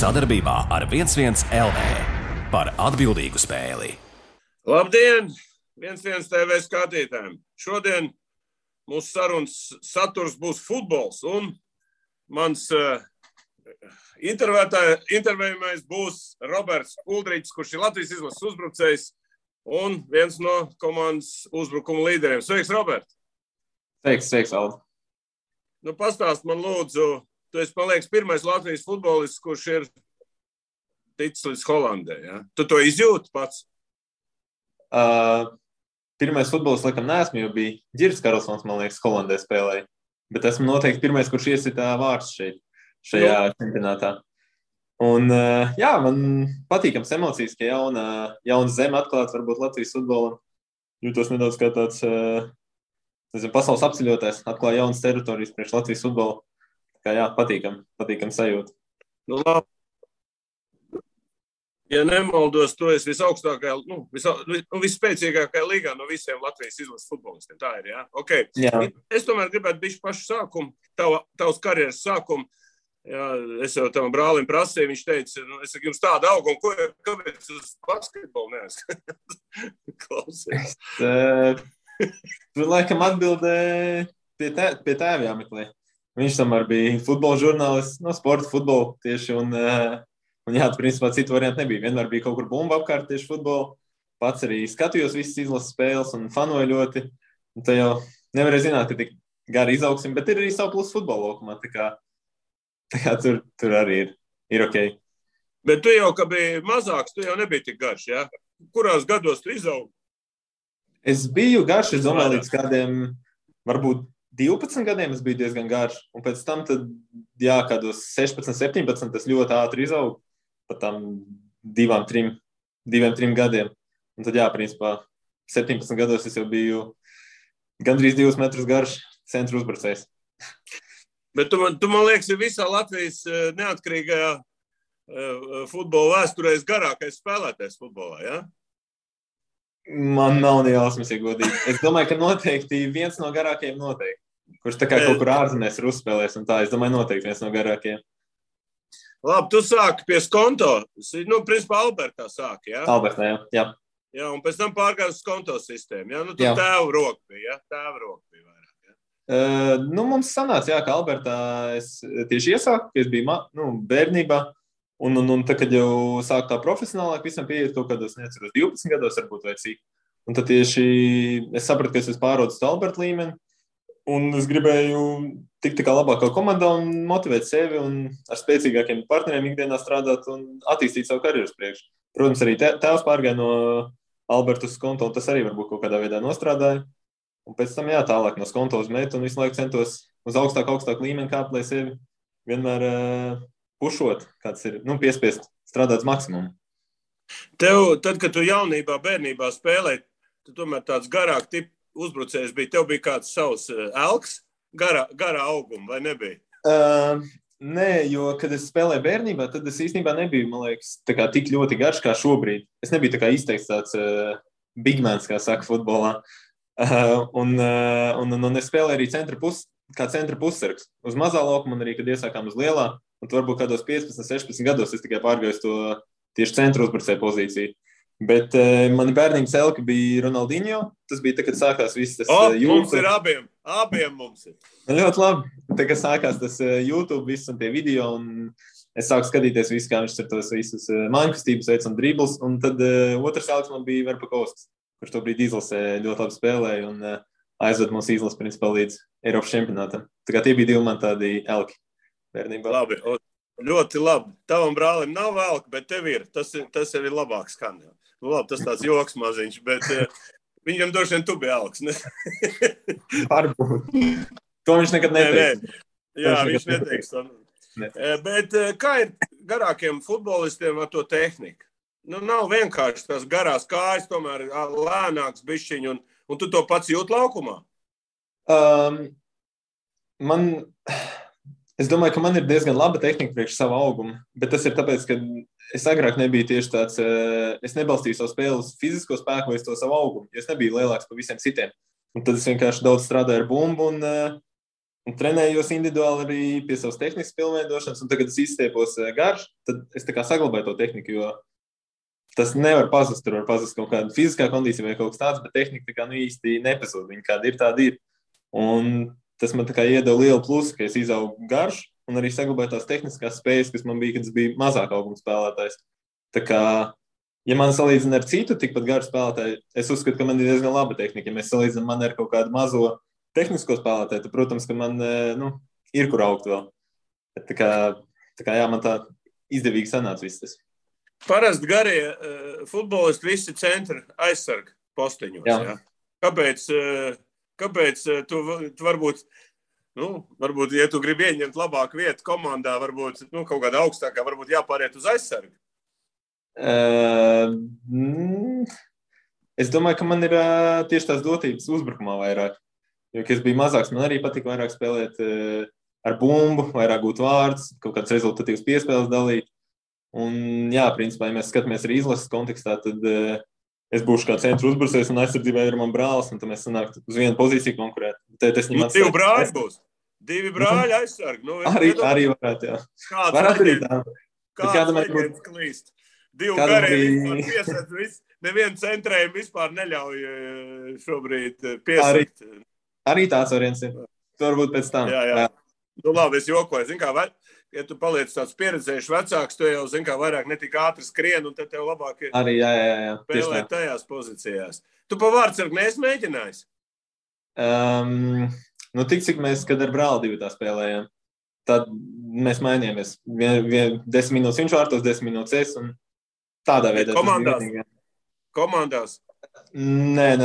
Sadarbībā ar 11 LV par atbildīgu spēli. Labdien, 11 TV skatītājiem! Šodien mūsu sarunas saturs būs futbols, un mans intervējumais būs Roberts Uldriķis, kurš ir Latvijas izlases uzbrucējs un viens no komandas uzbrukuma līderiem. Sveiks, Robert! Sveiks, Aldi! Nu, pastāst man lūdzu, tu esi, man liekas, pirmais Latvijas futbolists, kurš ir ticis līdz Holandē, ja? Tu to izjūti pats? Pirmais futbolists, laikam, neesmu, jo bija Girts Karolsons, man liekas, Holandē spēlēja. Bet esmu noteikti pirmais, kurš iesitā vārds šajā čempionātā. Un, jā, man patīkams emocijas, ka jauna zeme atklāts varbūt Latvijas futbolam. Jūtos nedaudz kā tāds, pasaules apceļotājs, atklāja jaunas teritorijas priekš Latvijas futbola. Kā jā, patīkam sajūta. Nu, labi. Ja nemaldos, tu esi visaugstākajā, visspēcīgākajā līgā no visiem Latvijas izlases futbolistiem. Tā ir, jā? Ok. Jā. Es tomēr gribētu bišķi pašu sākumu, tavs karjeras sākumu. Jā, es jau tam brālim prasīju, viņš teica, es saku, jums tāda auguma, kāpēc uz basketbolu neesmu? Klausies. Tu laikam atbildē pie tēva jāmeklē. Viņš tomēr bija futbola žurnālists, no sporta futbola tieši, un jā, principā citu variantu nebija. Vienmēr bija kaut kur bumba apkārt tieši futbola. Pats arī skatījos visas izlases spēles un fanoju ļoti. Un tā jau nevarēja zināt, ka tik gari izaugsim, bet ir arī savu plusu futbola lokumā, tā kā tur arī ir ok. Bet tu jau, ka biji mazāks, tu jau nebija tik garš, jā? Kurās gados tu izaugi? Es biju garš, es domāju, līdz kādiem varbūt 12 gadiem es biju diezgan garš, un pēc tam tad, jā, kādos 16, 17, tas ļoti ātri izauga, pat tam diviem, trim gadiem. Un tad, jā, principā, 17 gados es jau biju gandrīz 2 metrus garš centra uzbrucējs. Bet tu man liekas, ir visā Latvijas neatkarīgajā futbola vēsturēs garākais spēlētājs futbolā, jā? Ja? Man nav nejausmas, ja godīgi. Es domāju, ka noteikti viens no garākajiem noteikti, kurš tā kā kaut kur ārzemēs ir uzspēlējis un tā. Es domāju, noteikti viens no garākajiem. Labi, tu sāki pie Skonto. Principā Albertā sāki, jā? Albertā, jā. Jā, un pēc tam pārgāju uz Skonto sistēmu, jā? Tu tēvu roku bija, jā? Tēvu roku bija vairāk, jā? Mums sanāca, jā, ka Albertā es tieši iesāku, ka es biju bērnībā. Un tā, kad jau sāk tā profesionālāk, visam pieiet kaut kādos, neceros, 12 gados varbūt vai cik. Un tad tieši es sapratu, ka es pārrodu uz Alberta līmeni, un es gribēju tikt tā kā labākā komandā un motivēt sevi un ar spēcīgākiem partneriem ikdienā strādāt un attīstīt savu karjeras priekš. Protams, arī tēvs pārgāja no Alberta uz Skonto, un tas arī varbūt kaut kādā veidā nostrādāja. Un pēc tam, jā, tālāk no Skonto uz metu, un visu laiku centos uz augstāku līmeni kāpt, lai sevi vienmēr pušot, kāds ir, piespiest strādāt maksimumu. Tev, tad, kad tu bērnībā spēlēji, tu tomēr tāds garāk tipu uzbrucējs bija, tev bija kāds savs elks, garā auguma, vai nebija? Nē, jo, kad es spēlēju bērnībā, tad es īstenībā nebiju, man liekas, tā kā tik ļoti garš kā šobrīd. Es nebiju tā kā izteikts tāds bigmans, kā saka futbolā. Un es spēlēju arī centra pussargs. Uz mazā laukuma un arī, kad iesākām uz lielā, un tu varbūt kādos 15, 16 gados es tikai pārgāju to tieši centra uzbrucēju pozīciju. Bet mani bērnības elki bija Ronaldinho. Tas bija tā, kad sākās viss tas YouTube. Mums ir abiem. Abiem mums ir. Ļoti labi. Tā, kad sākās tas YouTube, viss un tie video, un es sāku skatīties visu, kā viņš ar tos visus māņkustības veids un dribbles. Un tad otrs elks man bija Vērpa Kostas, kurš to brīdi izlasē ļoti labi spēlēja un aizved mūsu izlas principā līdz Eiropas čempionātam. Tā kā tie bija divi man tādi elki. Bērnībā. Labi, ļoti labi. Tavam brālim nav vēl, bet tev ir. Tas ir labāks skan. Labi, tas tāds joks maziņš, bet viņam droši vien tu bija alks, ne? Varbūt. To viņš nekad neteiks. Jā, viņš neteiks. Bet kā ir garākiem futbolistiem ar to tehniku? Nav vienkārši tās garās kājas, tomēr lēnāks bišķiņ, un tu to pats jūt laukumā? Es domāju, ka man ir diezgan laba tehnika priekš savu augumu, bet tas ir tāpēc, ka es agrāk nebiju tieši tāds, es nebalstīju savu spēli uz fizisko spēku vai uz to savu augumu, jo es nebiju lielāks par visiem citiem. Un tad es vienkārši daudz strādāju ar bumbu un Un trenējos individuāli arī pie savas tehnikas pilnveidošanas, un tagad es izstiepos garš, tad es tā kā saglabāju to tehniku, jo tas nevar pazust, tur var pazust kaut kāda fiziskā kondīcija vai kaut kas tāds, bet tehnika tā kā nu īsti nepazūd, viņa kāda ir, tāda ir. Un tas man tā kā iedeva lielu plusu, ka es izaugu garš, un arī saglabāju tās tehniskās spējas, kas man bija, kad es biju mazāk auguma spēlētājs. Tā kā, ja man salīdzina ar citu tikpat garu spēlētāju, es uzskatu, ka man ir diezgan laba tehnika. Ja mēs salīdzinām man ar kaut kādu mazo tehnisko spēlētāju, tad, protams, ka man ir kur augt vēl. Tā kā jā, man tā izdevīgi sanāca viss tas. Parasti garie futbolisti visi centra aizsarga posteņos. Jā. Kāpēc tu varbūt, ja tu gribi ieņemt labāku vietu komandā, varbūt kaut kādā augstākā, varbūt jāpāriet uz aizsargu? Es domāju, ka man ir tieši tās dotības uzbrukumā vairāk. Jo, ka es biju mazāks, man arī patika vairāk spēlēt ar bumbu, vairāk gūt vārdus, kaut kāds rezultatīvs piespēles dalīt. Un jā, principā, ja mēs skatāmies arī izlases kontekstā, tad es būšu kā centra uzbrucējs un aizsardzībā ir man brālis, un tad mēs sanāktu uz vienu pozīciju konkurēt. Divi brāļi būs. Divi brāļi aizsargi. Arī varētu, jā. Varētu arī tā. Kāds leģents klīst. Divi garēji piesardz viss. Nevienu centrējumu vispār neļauj šobrīd piesardz. Arī tāds variants ir. Tu varbūt pēc tam. Jā. Labi, es jokoju. Zini kā, ja tu paliec tāds pieredzējuši vecāks, tu jau, zini kā, vairāk netika ātri skrien, un tad tev labāk ir arī, jā, spēlēt tajās pozīcijās. Tu pa vārdsargu neesi mēģinājis? Cik mēs, kad ar brāli divi tā spēlējām, tad mēs mainījāmies. 10 minūtes viņš vārtos, 10 minūtes es, un tādā veidā. Komandās? Nē,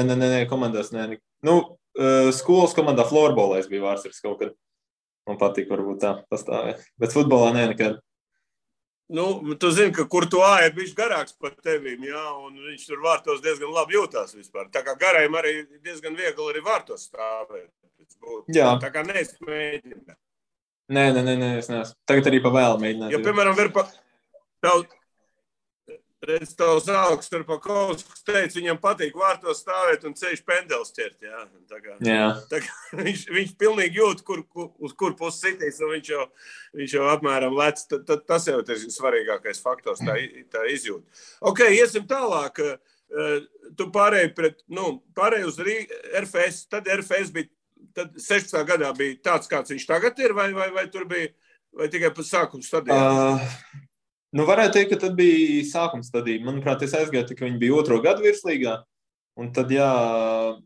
komandās nē. Skolas komandā florbolā es biju vārsaris kaut kad. Man patīk varbūt tā pastāvēt. Bet futbolā nekad. Tu zini, ka Kurtuā ir bišķi garāks par tevīm, jā, un viņš tur vārtos diezgan labi jūtās vispār. Tā kā garajiem arī diezgan viegli arī vārtos stāvēt. Jā. Tā kā neesmu mēģināt. Nē, es neesmu. Tagad arī pa vēl mēģināt. Ja, piemēram, tavs augs tur pa Kauskas teica, viņam patīk vārtos stāvēt un ceļš pendels ķert, jā. Tā kā viņš pilnīgi jūt, uz kur puses sitīs, un viņš jau apmēram lec. Tas jau ir svarīgākais faktors, tā izjūta. Ok, iesim tālāk. Tu pārēji uz RFS, tad RFS bija, tad 16. gadā bija tāds, kāds viņš tagad ir, vai tur bija, vai tikai pa sākums stadijā? Varētu teikt, ka tad bija sākuma stadija. Manuprāt, es aizgāju, ka viņi bija 2. gadu virslīgā, un tad, jā,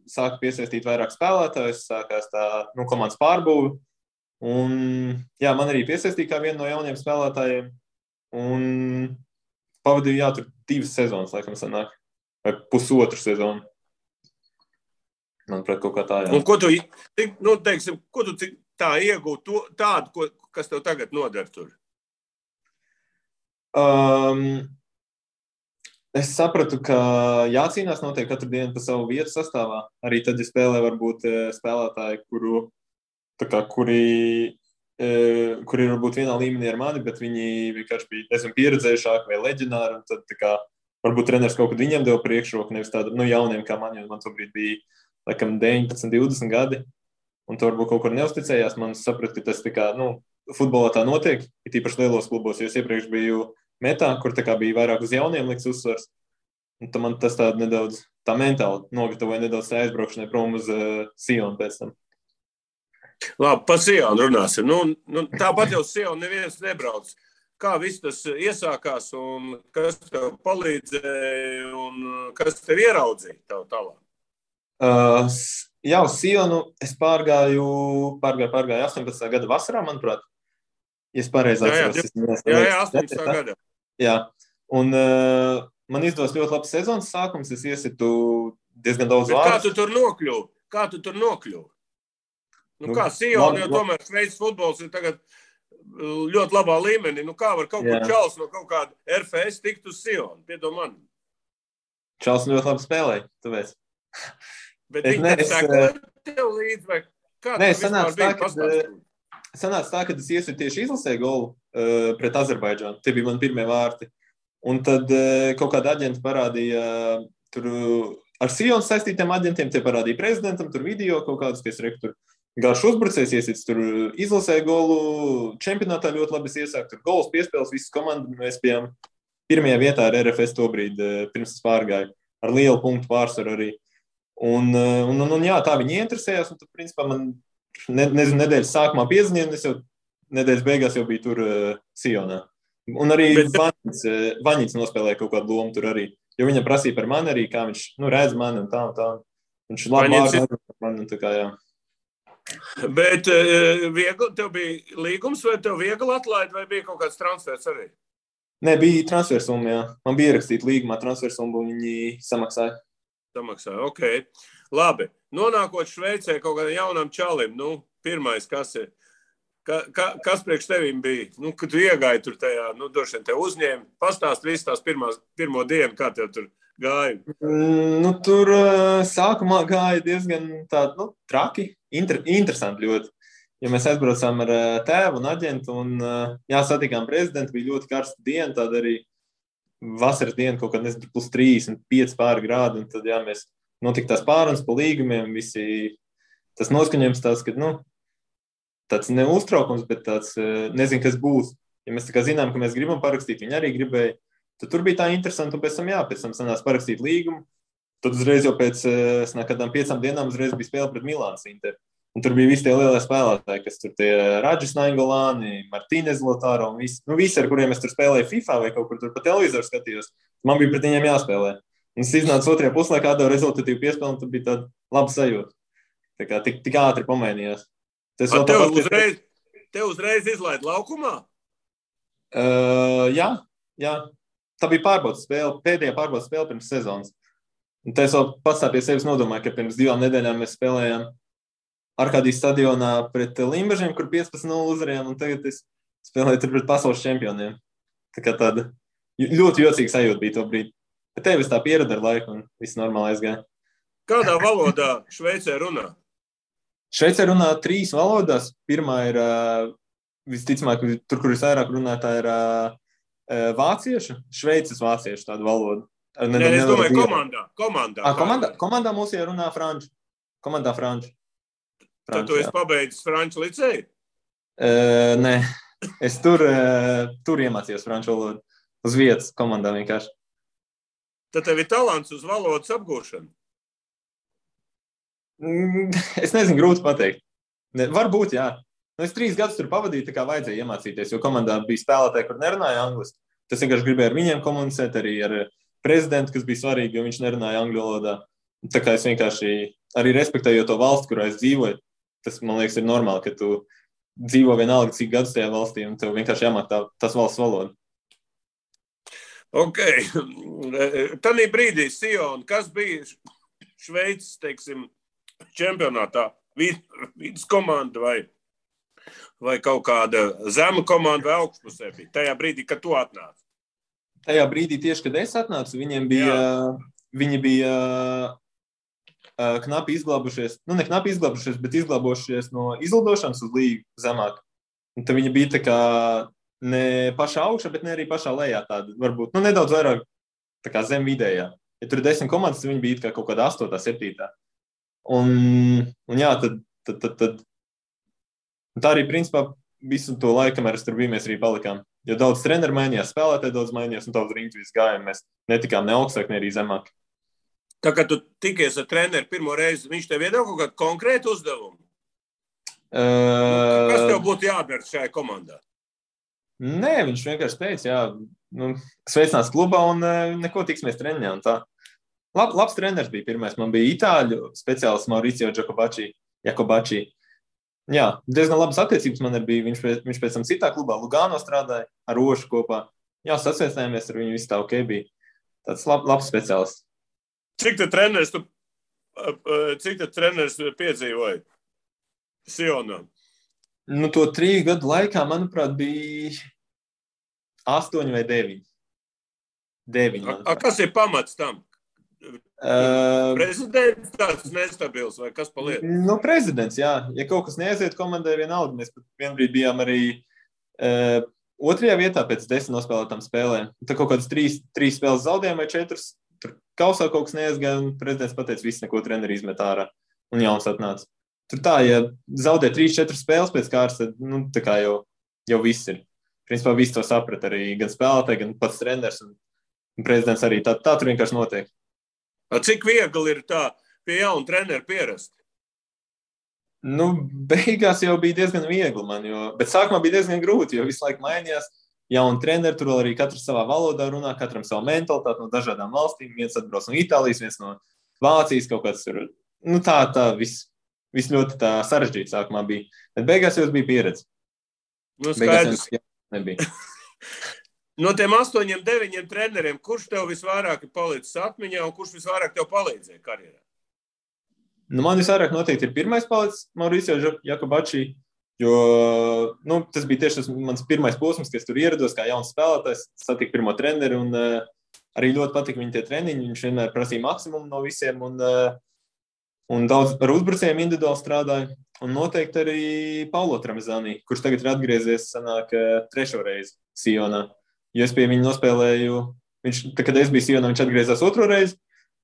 sāka piesaistīt vairāk spēlētājus, sākās tā, komandas pārbūve. Un, jā, man arī piesaistīja kā vienu no jauniem spēlētājiem, un pavadīju, jā, tur 2 sezonas, laikam, sanāk, vai 1,5 sezonu. Manuprāt, kaut kā tā, jā. Un ko tu tā iegūtu tādu, kas tev tagad noder tur? Es sapratu, ka jācīnās notiek katru dienu pa savu vietu sastāvā. Arī tad, ja spēlē varbūt spēlētāji, kuri ir varbūt vienā līmenī ar mani, bet viņi vienkārši bija, pieredzējušāki vai leģendāri, un tad varbūt treneris kaut kad viņiem deva priekšroku, nevis tādu jauniem kā man, jo man tobrīd bija laikam 19, 20 gadi, un to varbūt kaut kur neuzticējās. Man sapratu, ka tas futbolā tā notiek, ir tīpaši lielos klubos, jo es iepriekš biju metā, kur bija vairāk uz jauniem liks uzsvars. Un man tas tāda nedaudz, tā mentāli nogatavoja nedaudz tā aizbraukšanai prom uz Sionu pēc tam. Labi, pa Sionu runāsim. Tāpat jau Sionu neviens nebrauc. Kā viss tas iesākās un kas tev palīdzēja un kas tev ieraudzīja tev tālāk? Jā, uz Sionu es pārgāju 18. gada vasarā, manuprāt. Es pareizi atceros. Jā, 18. gadā. Jā, un man izdos ļoti labs sezonas sākums, es iesitu diezgan daudz vārdus. Kā tu tur nokļuvi? Kā Sion, jo tomēr šveicis futbols ir tagad ļoti labā līmenī, kā var kaut kur Čals no kaut kāda RFS tikt uz Sion? Piedod man. Čals ļoti labi spēlēja, tu vēsi. Bet viņi saka, tev līdz, vai kā tu vispār bija pastāstīt? Sanāca tā, kad es iesu tieši izlasē golu pret Azerbaidžānu. Tie bija mani pirmie vārti. Un tad kaut kāda aģenta parādīja tur ar Sion saistītiem aģentiem, tie parādīja prezidentam, tur video kaut kādus, kas tur Garš uzbrucējs iesits tur izlasē golu, čempionātā ļoti labi iesāk, tur gols piespēles, visas komandas, mēs bijām pirmajā vietā ar RFS tobrīd, pirms tas pārgāja, ar lielu punktu pārsvaru arī. Un jā, tā viņi interesējās, un tad, principā, man nedēļas sākumā pieziņiem, es jau nedēļas beigās jau biju tur Sionā. Un arī Vaņits nospēlēja kaut kādu lomu tur arī, jo viņam prasīja par mani arī, kā viņš redz mani un tā. Viņš labi pārgāja par mani un tā kā, jā. Bet tev bija līgums, vai tev viegli atlaid, vai bija kaut kāds transfers arī? Nē, bija transfersumma, jā. Man bija ierakstīta līgumā transfersumma, un viņi samaksāja. Samaksāja, okei. Labi. Nonākot Šveicē kaut kādam jaunam čalim, pirmais, kas ir? Kas priekš tevim bija? Kad tu iegāji tur tajā, došiem tev uzņēmi, pastāst visu tās pirmo dienu, kā tev tur gāja? Tur sākumā gāja diezgan tādi, traki, interesanti ļoti. Ja mēs aizbraucām ar tēvu un aģentu un satikām prezidentu, bija ļoti karsta diena, tad arī vasaras diena kaut kad nezinu, plus 35 pāri grādi, un tad mēs notika tās pārunas pa līgumiem, visi tas noskaņojums tāds, ka tāds neuztraukums, bet tāds nezinu, kas būs. Ja mēs tā kā zinām, ka mēs gribam parakstīt, viņi arī gribēja, tad tur bija tā interesanti, un pēc tam sanās parakstīt līgumu, tad uzreiz jau pēc kādām 5 dienām uzreiz bija spēle pret Milānas Inter. Un tur bija visi tie lielie spēlētāji, kas tur tie Radžas Naingolāni, Martinez Lotaro un visi. Visi, ar kuriem es tur spēlēju FIFA vai kaut kur tur pa televizoru skatījos, man bija pret viņiem jāspēlē. Un es iznācu 2. puslaikā, atdevu rezultatīvu piespēli, un tur bija tāda laba sajūta. Tā kā tik ātri pamainījās. Tev uzreiz izlaid laukumā? Jā. Tā bija pārbaudas spēle, pēdējā pārbaudas spēle pirms sezonas. Un tā es vēl pats pie sevis nodomāju, ka pirms 2 nedēļām mēs spēlējām Arkādijas stadionā pret Limbažiem, kur 15-0 uzvarējām, un tagad es spēlēju tur pret pasaules čempioniem. Tā kā tāda ļoti jocīga sajūta bija to brīdi. Bet tev es tā pieradu ar laiku, un viss normāli aizgāja. Kādā valodā Šveicē runā? Šveicē runā 3 valodās. Pirmā ir, visticamāk, tur, kur es vairāk runāju, tā ir vāciešu, Šveices vāciešu tāda valoda. Nē, es domāju, komandā mūs jārunā franču. Komandā franču. Tad tu esi pabeidzis franču liceju? Nē, es tur iemācījos franču valodu. Uz vietas komandā vienkārši. Tad tev ir talants uz valodas apgūšanu? Es nezinu, grūti pateikt. Varbūt, jā. Es 3 gadus tur pavadīju, tā kā vajadzēja iemācīties, jo komandā bija spēlētāji, kur nerunāja angliski. Tas vienkārši gribēja ar viņiem komunicēt, arī ar prezidentu, kas bija svarīgi, jo viņš nerunāja angļu valodā. Tā kā es vienkārši arī respektēju to valstu, kurā es dzīvoju. Tas, man liekas, ir normāli, ka tu dzīvo vienalga cik gadus tajā valstī, un tev vienkārši jāmāk tas valsts valoda. Ok. Tanī brīdī, Sion, kas bija Šveices, teiksim, čempionātā? Vidas komanda vai kaut kāda zema komanda vai augšpusē bija? Tajā brīdī, kad tu atnāci? Tajā brīdī tieši, kad es atnācu, viņi bija knapi izglābušies, ne knapi izglābušies, bet izglābošies no izlidošanas uz līgu zemāk. Un tad viņi bija tā kā ne pašā augšā, bet ne arī pašā lejā tāda, varbūt, nedaudz vairāk tā kā zem vidējā. Ja tur ir 10 komandas, viņi bija kā kaut kāda 8., 7. Un jā, tad tā arī principā visu to laiku, kamēr es tur biju, mēs arī palikām. Jo daudz treneri mainījās, spēlētāji daudz mainījās, un daudz riņķi viss gāja, mēs netikām ne augstāk, ne arī zemāk. Tā kā tu tikies ar treneri pirmo reizi, viņš tev iedeva kaut kādu konkrētu uzdevumu? Kas tev būtu jādara šajā komandā? Nē, viņš vienkārši teica, jā, sveicinās klubā un neko tiksimies treniņā un tā. Labs treneris bija pirmais, man bija itāļu speciālis Mauricio Jacobacci. Jā, diezgan labas attiecības man bija, viņš pēc tam citā klubā Lugāno strādāja ar Rošu kopā. Jā, sasveicinājāmies ar viņu, viss tā okei bija. Tāds labs speciālis. Cik te treneris piedzīvoja Sionā? To 3 gadu laikā, manuprāt, bija 8 vai 9. 9, manuprāt. Kas ir pamats tam? Prezidents tāds nestabils vai kas paliek? Prezidents, jā. Ja kaut kas neaiziet komandai vienalga, mēs pat vienbrīd bijām arī 2. vietā pēc 10 nospēlētām spēlēm. Tā kaut kādas 3 spēles zaudējām vai 4. Tur kausā kaut kas neaizgāja, un prezidents pateica, viss neko treneri izmet ārā, un jauns atnāca. tur tā, ja zaudē 3-4 spēles pēc kārtas, tad, nu, tā kā jau viss ir. Principā viss to saprat arī gan spēlētāji, gan pats treners un prezidents arī tā tur vienkārši notiek. Cik viegli ir tā pie jauna trenera pierast? Nu, beigās jau bija diezgan viegli man, bet sākumā bija diezgan grūti, jo visu laiku mainījās. Jauni treneri, tur vēl arī katrs savā valodā runā, katram savu mentalitāti no dažādām valstīm. Viens atbrauc no Itālijas, viens no Vācijas, kaut kāds tur. Nu, tā viss ļoti tā sarežģīti sākumā bija. Bet beigās jau bija pieredze. Nu, skaidrs. No tiem 8-9 treneriem, kurš tev visvairāk ir palicis atmiņā un kurš visvairāk tev palīdzēja karjerā? Nu, man visvairāk noteikti ir pirmais palicis Mauricio Jacobacci. Jo, nu, tas bija tieši tas mans pirmais posms, kas tur ierados kā jauns spēlētājs, satiku pirmo treneri un arī ļoti patika viņa tie treniņi, viņš vienmēr prasīja maksimumu no visiem un daudz par uzbrucējiem individuāli strādāja. Un noteikti arī Paulo Tramezani, kurš tagad ir atgriezies, sanāk, trešo reizi Sionā, jo es pie viņa nospēlēju, viņš, kad es biju Sionā, viņš atgriezās otro reizi,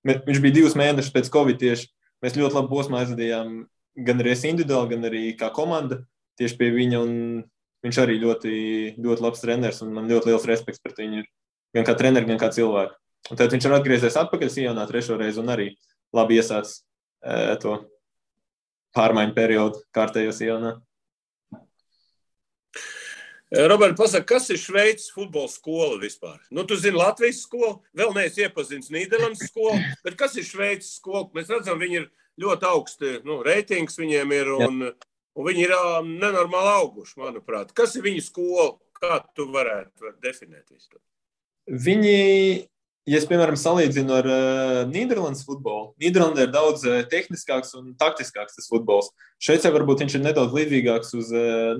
bet viņš bija 2 mēnešus pēc Covid tieši, mēs ļoti labu posmu aizvadījām gan arī es individuāli, gan arī kā komanda. Tieši pie viņa, un viņš arī ļoti labs treners, un man ļoti liels respekts par viņu ir, gan kā treneri, gan kā cilvēku. Un tad viņš ir atgriezies atpakaļ Sionā trešo reizi, un arī labi iesācis to pārmaiņu periodu kārtējo Sionā. Robert, pasaka, kas ir Šveices futbola skola vispār? Nu, tu zini Latvijas skolu, vēl neesi iepazins Nīderlandes skolu, bet kas ir Šveices skola? Mēs redzam, viņi ir ļoti augsti, nu, reitings viņiem ir, un un viņi ir nenormāli auguši, manuprāt. Kas ir viņa skola? Kā tu varētu definēt visu? Viņi, ja es, piemēram, salīdzinu ar Nīderlandes futbolu, Nīderlandē ir daudz tehniskāks un taktiskāks tas futbols. Šveicē varbūt viņš ir nedaudz līdzīgāks uz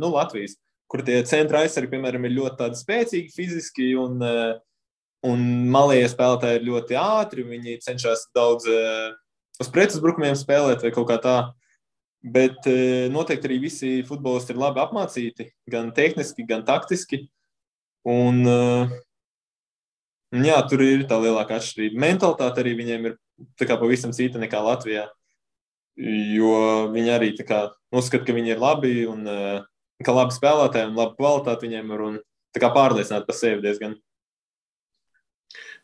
Latvijas, kur tie centra aizsargi, piemēram, ir ļoti tādi spēcīgi fiziski un malējie spēlētāji ir ļoti ātri, viņi cenšas daudz uz pretuzbrukumiem spēlēt vai kaut kā tā. Bet noteikti arī visi futbolisti ir labi apmācīti, gan tehniski, gan taktiski. Un jā, tur ir tā lielākā atšķirība. Mentalitāte arī viņiem ir tā kā pavisam cita nekā Latvijā, jo viņi arī tā kā uzskata, ka viņi ir labi un ka labi spēlētāji un labi kvalitāti viņiem ir un tā kā pārliecināt par sevi diezgan.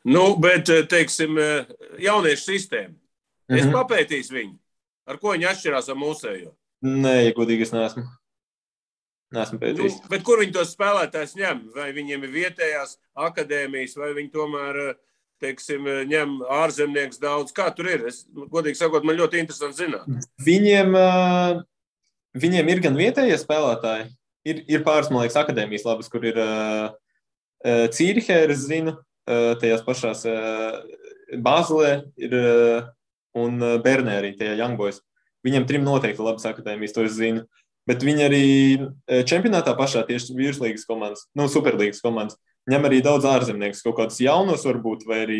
Nu, bet, teiksim, jauniešu sistēma. Es papētīšu viņu. Ar ko viņi atšķirās ar mūsējo? Nē, ja godīgi es neesmu. Neesmu pētījis. Nu, bet kur viņi tos spēlētājs ņem? Vai viņiem ir vietējās akadēmijas, vai viņi tomēr, teiksim, ņem ārzemnieks daudz? Kā tur ir? Es, godīgi sakot, man ļoti interesanti zināt. Viņiem ir gan vietējie spēlētāji. Ir pāris, man liekas, akadēmijas labas, kur ir Cīrhe, es zinu, tajās pašās Bazlē ir un Berne arī, tie Young Boys. Viņiem 3 noteikti labas akadēmijas, to es zinu. Bet viņi arī čempionātā pašā tieši virslīgas komandas, nu, superlīgas komandas, ņem arī daudz ārzemniekus, kaut kādus jaunos varbūt, vai arī,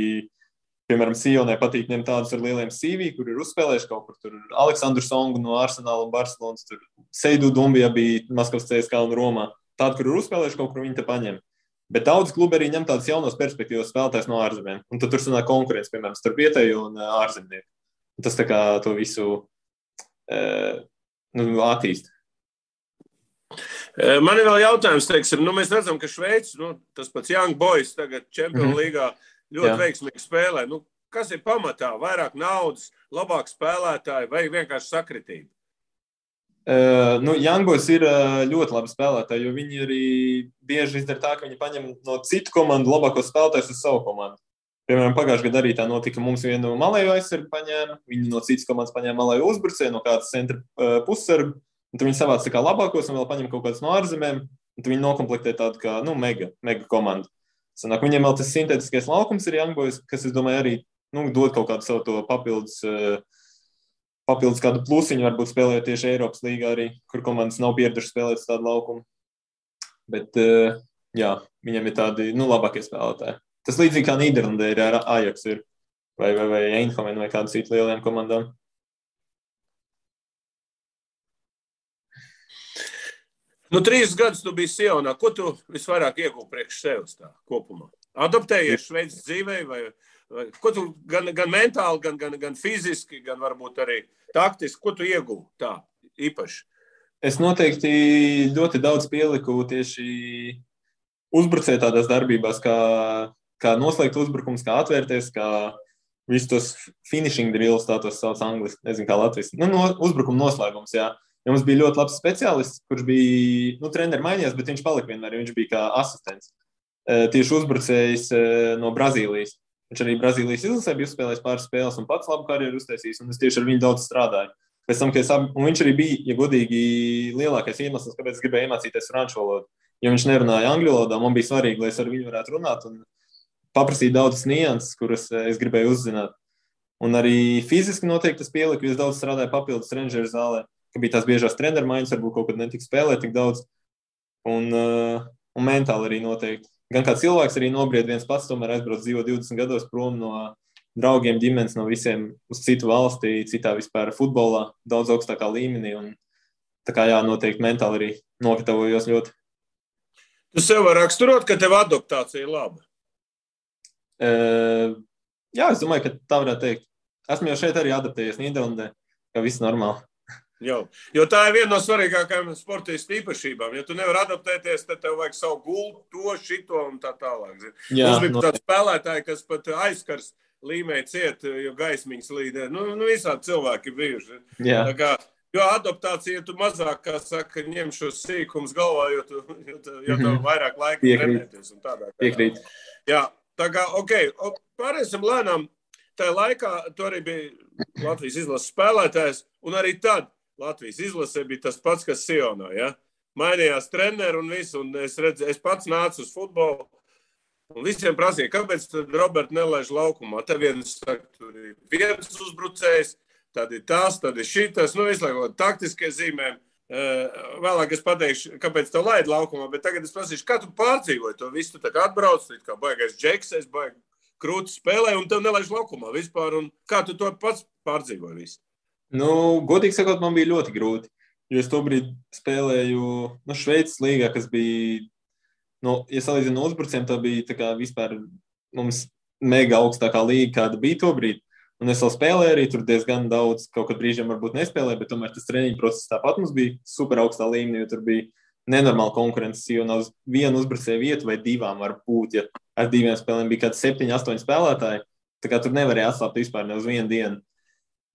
piemēram, Sionai patīk ņem tādus ar lieliem CV, kur ir uzspēlējuši kaut kur. Tur Aleksandru Songu no Arsenal un Barcelonas, tur Seidu Dombi bija Maskavas CSKA un Romā. Tādi, kur ir uzspēlējuši kaut kur, viņi te paņem. Bet daudz klubi arī ņem tādus jaunos perspektīvos spēlētājs no ārzemēm. Un tad tur sanāk konkurence, piemēram, starp vietēju un ārzemnieku. Tas tā kā to visu attīst. Man ir vēl jautājums, teiksim, mēs redzam, ka Šveicis, tas pats Young Boys tagad Čempioni līgā ļoti veiksmīgi spēlē. Nu, kas ir pamatā? Vairāk naudas, labāk spēlētāji vai vienkārši sakritība? Young Boys ir ļoti labi spēlētāji, jo viņi arī bieži izdara tā, ka viņi paņem no citu komandu labākos spēlētājus uz savu komandu. Piemēram, pagājušajā gadā arī tā notika, mums vienu malēju aizsargu paņēma, viņi no citas komandas paņēma malēju uzbrucēju, no kādas centra pussargu, un tad viņi savāca tā kā labākos un vēl paņem kaut kādas no ārzemēm, un tad viņi nokomplektē tādu kā, mega komandu. Sanāk, viņiem vēl tas sintētiskais laukums ir Young Boys, kas, es domāju, arī, dod kaut kādu savu to papildus kādu plusiņu, varbūt spēlējot tieši Eiropas līgā arī, kur komandas nav pieradušas spēlēt uz tādu laukumu. Bet, jā, viņiem ir tādi, labākie spēlētāji. Tas līdzīgi kā Nīderlandē ir ar Ajax ir, vai Eindhoven, vai kādu citu lielajām komandām. Nu, 3 gadus tu biji Sionā. Ko tu visvairāk iegūti priekš sevis tā kopumā? Adaptējies Šveices dzīvei? Vai, ko tu gan mentāli, gan fiziski, gan varbūt arī taktiski, ko tu iegūti tā īpaši. Es noteikti ļoti daudz pieliku tieši uzbrucē tādās darbībās, kā noslēgt uzbrukums, kā atvērties, kā visu tos finishing drills, tā tos sauc angliski, nezinu, kā latvijas. Uzbrukuma noslēgums, jā. Ja mums bija ļoti labs speciālists, kurš bija, treneri mainījās, bet viņš palika vienmēr, viņš bija kā asistents. Tieši uzbrucējis no Brazīlijas. Viņš arī Brazīlijas izlasē bija uzspēlējis pāris spēles un pats labu karjeru uztaisījis, un es tieši ar viņu daudz strādāju. Pēc tam, un viņš arī bija, ja godīgi, lielākais iemesls, kāpēc es gribēju iemācīties franču valodu. Ja viņš nerunāja angļu valodā, man bija svarīgi, lai es ar viņu varētu runāt un paprasīt daudzas nianses, kuras es gribēju uzzināt. Un arī fiziski noteikti tas pielika, jo es daudz strādāju papildus trenžeru zālē. Ka bija tās biežās treneru maiņas, varbūt kaut kad netika spēlēt tik daudz, un mentāli arī noteikti. Gan kā cilvēks arī nobried viens pats, tomēr aizbrauc dzīvo 20 gados prom no draugiem, ģimenes, no visiem uz citu valsti, citā vispār futbolā, daudz augstākā līmenī, un tā kā jā, noteikti mentāli arī nokatavojos ļoti. Tu sev var raksturot, ka tev adaptācija ir laba? Jā, es domāju, ka tā varētu teikt. Esmu jau šeit arī adaptējies Nīderlandē, ka viss normāli. Jau, jo tā ir viena no svarīgākajām sportistu īpašībām. Ja tu nevar adaptēties, tad tev vajag savu gultu, to, šito un tā tālāk. Jā, mums bija tāds spēlētāji, kas pat aizskars līmē ciet, jo gaismiņas līdē. Visādi cilvēki bijuši. Tā kā, jo adaptācija, tu mazāk, kā saka, ņem šos sīkums galvā, jo tev vairāk laika trenēties un tādā. Piekrīt. Jā, tā kā, pārēsim lēnām. Tajā laikā tu arī bija Latvijas izlases spēlētājs, un arī tad Latvijas izlasē bija tas pats, kas Sionā, ja? Mainījās treneru un visu, un es pats nācu uz futbolu, un visiem prasīja, kāpēc tad Roberts nelaiž laukumā? Te viens saka, tur ir viens uzbrucējs, tad ir tas, tad ir šitas, visu laiku taktiskie zīmēm. Vēlāk es pateikšu, kāpēc tev laid laukumā, bet tagad es prasīšu, kā tu pārdzīvoji to visu, tu tā kā atbrauc, kā baigais džeks, es baigi krūti spēlē, un tev nelaiž laukumā vispār, un kā tu to pats pārdzīvoji visu? Godīgi sakot, man bija ļoti grūti, jo es tobrīd spēlēju Šveices līgā, kas bija, ja salīdzinu no uzbruciem, tā bija tā kā vispār mums mega augstākā līga, kāda bija tobrīd, un es vēl spēlēju arī, tur diezgan daudz, kaut kad brīžiem varbūt nespēlēju, bet tomēr tas treniņu process tāpat mums bija super augstā līmenī, jo tur bija nenormāla konkurences, jo nav vienu uzbrucēju vietu vai divām var būt, ja ar diviem spēlēm bija kāds 7-8 spēlētāji, tā kā tur nevarēja atslāpt vispār ne uz vienu dienu.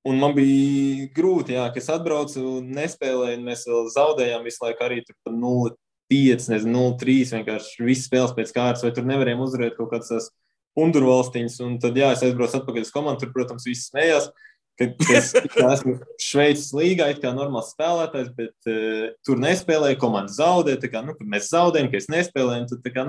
Un man bija grūti, jā, ka es atbraucu un nespēlēju, un mēs vēl zaudējām visu laiku arī tur pa 0-5, nezinu, 0-3, vienkārši visas spēles pēc kārtas, vai tur nevarējām uzvarēt kaut kādas tās undurvalstiņas, un tad, jā, es aizbraucu atpakaļ uz komandu, tur, protams, visi smējās, ka es esmu Šveices līgā, it kā normāls spēlētājs, bet tur nespēlēju, komanda zaudē, tā kā, kad mēs zaudējam, ka es nespēlēju, tad tā kā,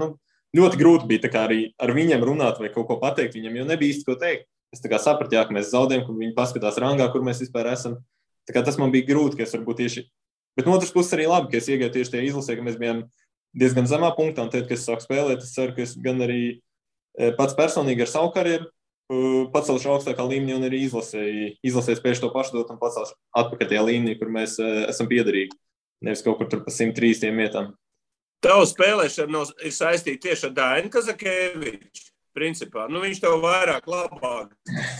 ļoti grūti bija tā kā arī ar viņiem runāt vai kaut ko pateikt viņam, jo nebija īsti ko teikt. Es tā kā sapratu, jā, ka mēs zaudējam, ka viņi paskatās rangā, kur mēs vispār esam. Tā kā tas man bija grūti, ka es varbūt tieši... Bet no otras puses arī labi, ka es iegāju tieši tie izlasē, ka mēs bijām diezgan zemā punktā, un tad, kad es sāku spēlēt, es ceru, ka es gan arī pats personīgi ar savu karjeru pacelšu augstākā līmenī un arī izlasē spējuši to pašu dot un pacelšu atpakaļ tajā līmenī, kur mēs esam piederīgi, nevis kaut kur tur pa 103 tiem vietām. Tavu spēlēšana ir saistīta tieši ar Dainu Kazakeviču. Principā. Viņš tev vairāk labāk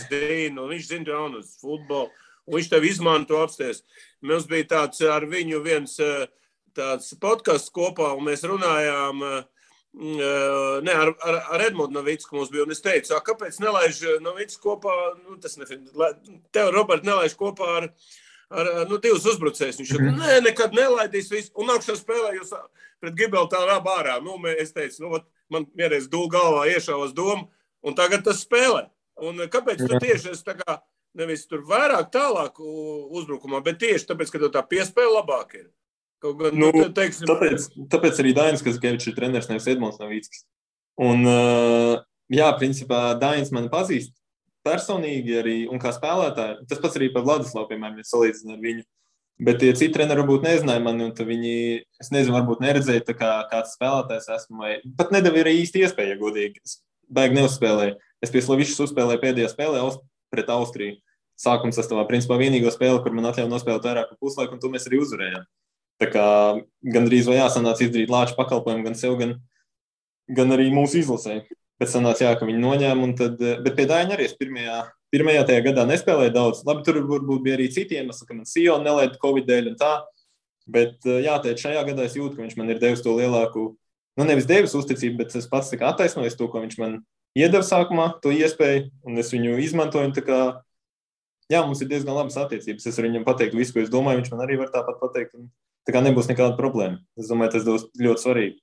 zina, un viņš zina jaunu uz futbolu, un viņš tev izmanto apsties. Mums bija tāds ar viņu viens tāds podcasts kopā, un mēs runājām ar Edmundu Novicku mums bija, un es teicu, kāpēc nelaiž Novicku kopā, tev, Robert, nelaiž kopā ar divus uzbrucējus. Viņš šeit, nekad nelaidīs visu, un nākšā spēlē jūs pret Gibraltāru ārā. Es teicu, man vienreiz dūl galvā iešāvas doma, un tagad tas spēlē. Un kāpēc tu tieši esi tā kā nevis tur vairāk tālāk uzbrukumā, bet tieši tāpēc, ka tev tā piespēja labāk ir? Kaut gan, teiksim... Tāpēc arī Dainis Kazakevičs ir treneris, nevis Edmunds Novickis. Un, jā, principā Dainis mani pazīst personīgi arī, un kā spēlētāji. Tas pats arī par Vladislavu, piemēram, es salīdzinu ar viņu. Bet tie citi treneri varbūt nezināja mani, un viņi, es nezinu, varbūt neredzēja, tā kā kāds spēlētājs esmu, vai pat nedavīja arī īsti iespēju, ja godīgi. Es baigi neuzspēlēju. Es pie Slovišas uzspēlēju pēdējā spēlē pret Austriju. Sākuma sastāvā, principā, vienīgo spēle, kur man atļauj nospēlēt vairāk par puslaiku, un to mēs arī uzvarējām. Tā kā gandrīz vai jāsanāca izdarīt lāču pakalpojumu gan sev, gan arī mūsu izlasē. Bet sanāca, jā, ka viņi noņēma, un tad, bet pie Daina arī es pirmajā Pirmajā tajā gadā nespēlēja daudz. Labi, tur varbūt bija arī citi iemesli, ka man Sion nelaida Covid dēļ un tā. Bet jāteic, šajā gadā es jūtu, ka viņš man ir devis to lielāku, nevis devis uzticību, bet es pats attaisnoju to, ko viņš man iedeva sākumā, to iespēju, un es viņu izmantoju. Tā kā, jā, mums ir diezgan labas attiecības. Es varu viņam pateikt visu, ko es domāju, viņš man arī var tāpat pateikt. Un tā kā nebūs nekāda problēma. Es domāju, tas būs ļoti svarīgi.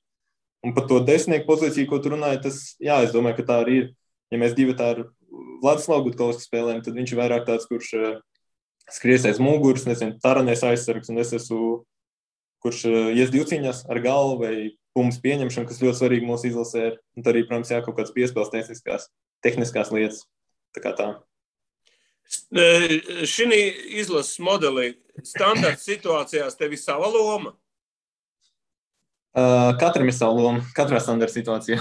Un par to desmitnieku pozīciju, ko tu runāji, tas, jā, es domāju, ka tā arī ir. Ja mēs divi tā ar Vladislavu Gutkausku spēlējam, tad viņš ir vairāk tāds, kurš skries aiz muguras, nezinu, taranēs aizsargs, un es esmu, kurš ies divcīņās ar galvu vai pumpas pieņemšanu, kas ļoti svarīgi mūsu izlasē ir. Un arī, protams, jā, kaut kāds piespēles tehniskās lietas. Tā kā tā. Šī izlases modelī standarta situācijās tev ir sava loma? Katram ir sava loma, katrā standarta situācijā.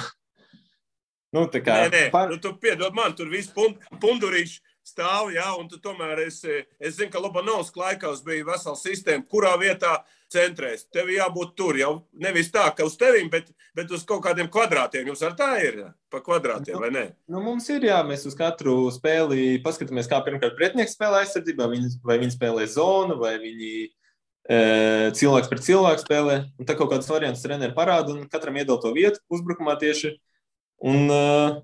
Nu, tā kā... Nē, nu, tu piedod man, tur viss pundurīši stāv, jā, un tu tomēr es zinu, ka Lubanovska laikās bija vesela sistēma, kurā vietā centrēs. Tev jābūt tur, jau nevis tā, ka uz tevim, bet uz kaut kādiem kvadrātiem. Jums ar tā ir, jā? Pa kvadrātiem, vai ne? Nu, mums ir, jā, mēs uz katru spēli paskatāmies, kā pirmkārt pretnieks spēlē aizsardzībā, vai viņi spēlē zonu, vai viņi cilvēks pret cilvēku spēlē. Un tā kaut kādas variantas treneri parāda, un katram iedod to vietu uzbrukumā tieši. Un,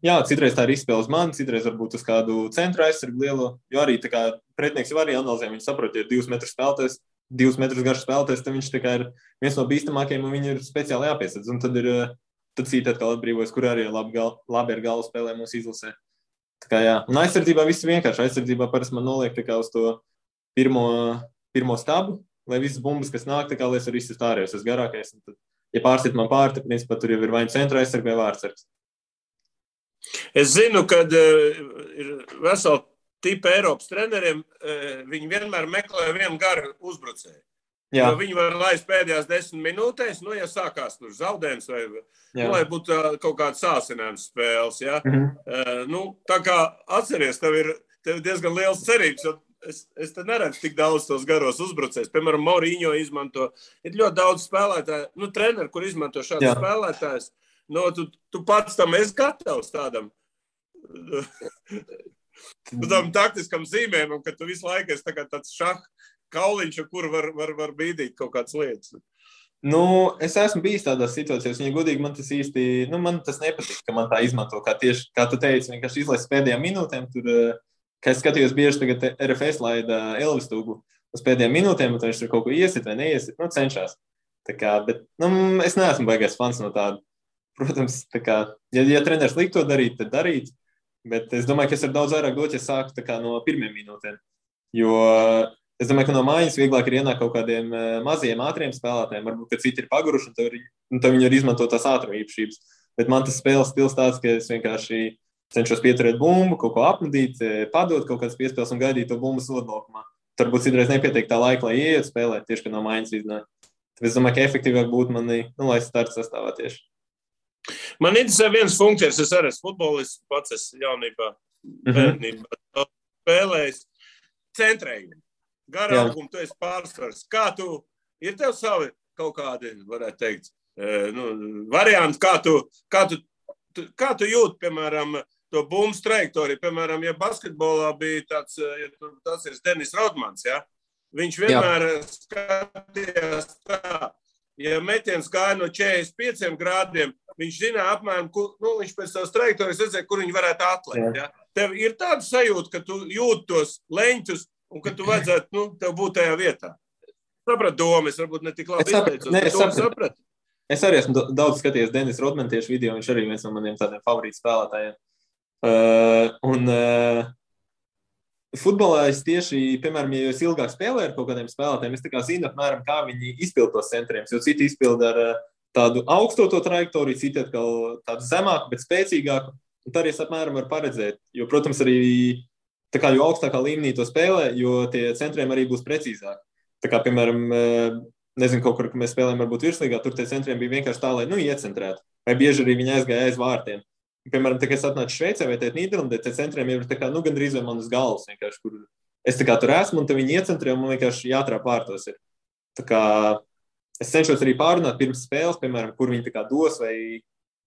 jā, citreiz tā ir izspēle uz mani, citreiz varbūt uz kādu centra aizsargu lielo, jo arī tā kā pretnieks jau arī analizē, viņš saprot, ja ir 2 metrus garš spēlētājs, tad viņš tā kā ir viens no bīstamākajiem, un viņi ir speciāli jāpiesadz, un tad cita atkal atbrīvojas, kur arī ir labi ar galvu spēlē mūsu izlasē. Tā kā jā, un aizsardzībā viss vienkārši, aizsardzībā parasti man noliek tā kā uz to pirmo stabu, lai visas bumbas, kas nāk, tā kā lai es varu izsist ārējos, es garākais, un tad, ja pārsit man pār, tad principā tur jau ir vai centra aizsargs vai vārtsargs. Es zinu, ka ir vesela tipa Eiropas treneriem, viņi vienmēr meklē vienu garu uzbrucēju. Jo viņi var laist pēdējās 10 minūtēs, ja sākās tur zaudējums, vai lai būtu kaut kāds sāsinājums spēles. Ja? Tā kā atceries, tev ir diezgan liels cerības, jo es te neredzu tik daudz tos garos uzbrucējus. Piemēram, Mauricio izmanto, ir ļoti daudz spēlētāju, treneri, kur izmanto šādu spēlētājus. Tu pats tam esi gatavs tādam taktiskam zīmēm, un ka tu visu laiku esi tāds šah kauliņš, kur var bīdīt kaut kādas lietas. Nu, es esmu bijis tādās situācijās, un, ja godīgi, man tas īsti, man tas nepatīk, ka man tā izmanto, kā tieši, kā tu teici, vienkārši izlaist pēdējām minūtēm, tur, kā es skatījos bieži tagad RFS laida Elvis Tūgu uz pēdējām minūtēm, un viņš tur kaut ko iesit vai neiesit, cenšās. Tā kā, bet, es neesmu baigais fans no tāda. Protams, tā kā, ja treneris liek to darīt, tad darīt, bet es domāju, ka es varu daudz vairāk dot, ja sāku tā kā no pirmiem minūtēm, jo es domāju, ka no mājas vieglāk ir ienākt kaut kādiem maziem ātriem spēlētājiem, varbūt, ka citi ir paguruši, un tad viņi var izmantot tās ātruma īpašības, bet man tas spēles stils tāds, ka es vienkārši cenšos pieturēt bumbu, kaut ko apmedīt, padot kaut kādas piespēles un gaidīt to bumbu sodlaukumā. Varbūt citreiz nepieteik tā laika, lai ieiet spēlēt, tieši, ka no mājas iznāk. Es domāju, ka efektīvāk būtu manī, lai starts sastāvā tieši. Man interesē viens funkcijas, es arī futbolists, pats es jaunībā, bērnībā spēlējis centrējumi, garākumu, tu esi pārsvars. Kā tu, ir tev savi kaut kādi, varētu teikt, varianti, kā tu jūti, piemēram, to bumbu trajektoriju, piemēram, ja basketbolā bija tāds ir Denis Rodmans, ja? Viņš vienmēr skatījās tā, ja metiens gāja no 45 grādiem, viņš zināja apmēram, viņš pēc savas trajektorijas redzēja, kur viņi varētu atlēt. Ja? Tev ir tāda sajūta, ka tu jūti tos leņķus un ka tu vajadzētu, tev būt tajā vietā. Sapratu domu, es varbūt ne tik labi izteicos. Es arī esmu daudz skatījies Denis Rodmana tieši video, viņš arī viens no maniem tādiem favorītu spēlētājiem. Futbolā es tieši, piemēram, ja es ilgāk spēlēju ar kaut kādiem spēlētājiem, es tā kā zinu apmēram, kā viņi izpild tos centrējumus, jo citi izpild ar tādu augsto to trajektoriju, citi atkal tādu zemāku, bet spēcīgāku, un tā arī es apmēram varu paredzēt, jo, protams, arī tā kā jo augstākā līmenī to spēlē, jo tie centrējumi arī būs precīzāki. Tā kā, piemēram, nezinu, kaut kur, ka mēs spēlējam varbūt virslīgā, tur tie centrējumi bija vienkārši tā, lai, iecentrētu, vai bieži arī viņi aizgāja aiz vārtiem. Piemēram, tā kā es atnācu Šveicē vai tēt Nīderlandē, tie centrējumi jau ir tā kā, gandrīz vai man uz galvas vienkārši, kur es tā kā tur esmu, un te viņi iecentrē, un man vienkārši jātrāp vārtos ir. Tā kā es cenšos arī pārunāt pirms spēles, piemēram, kur viņi tā kā dos, vai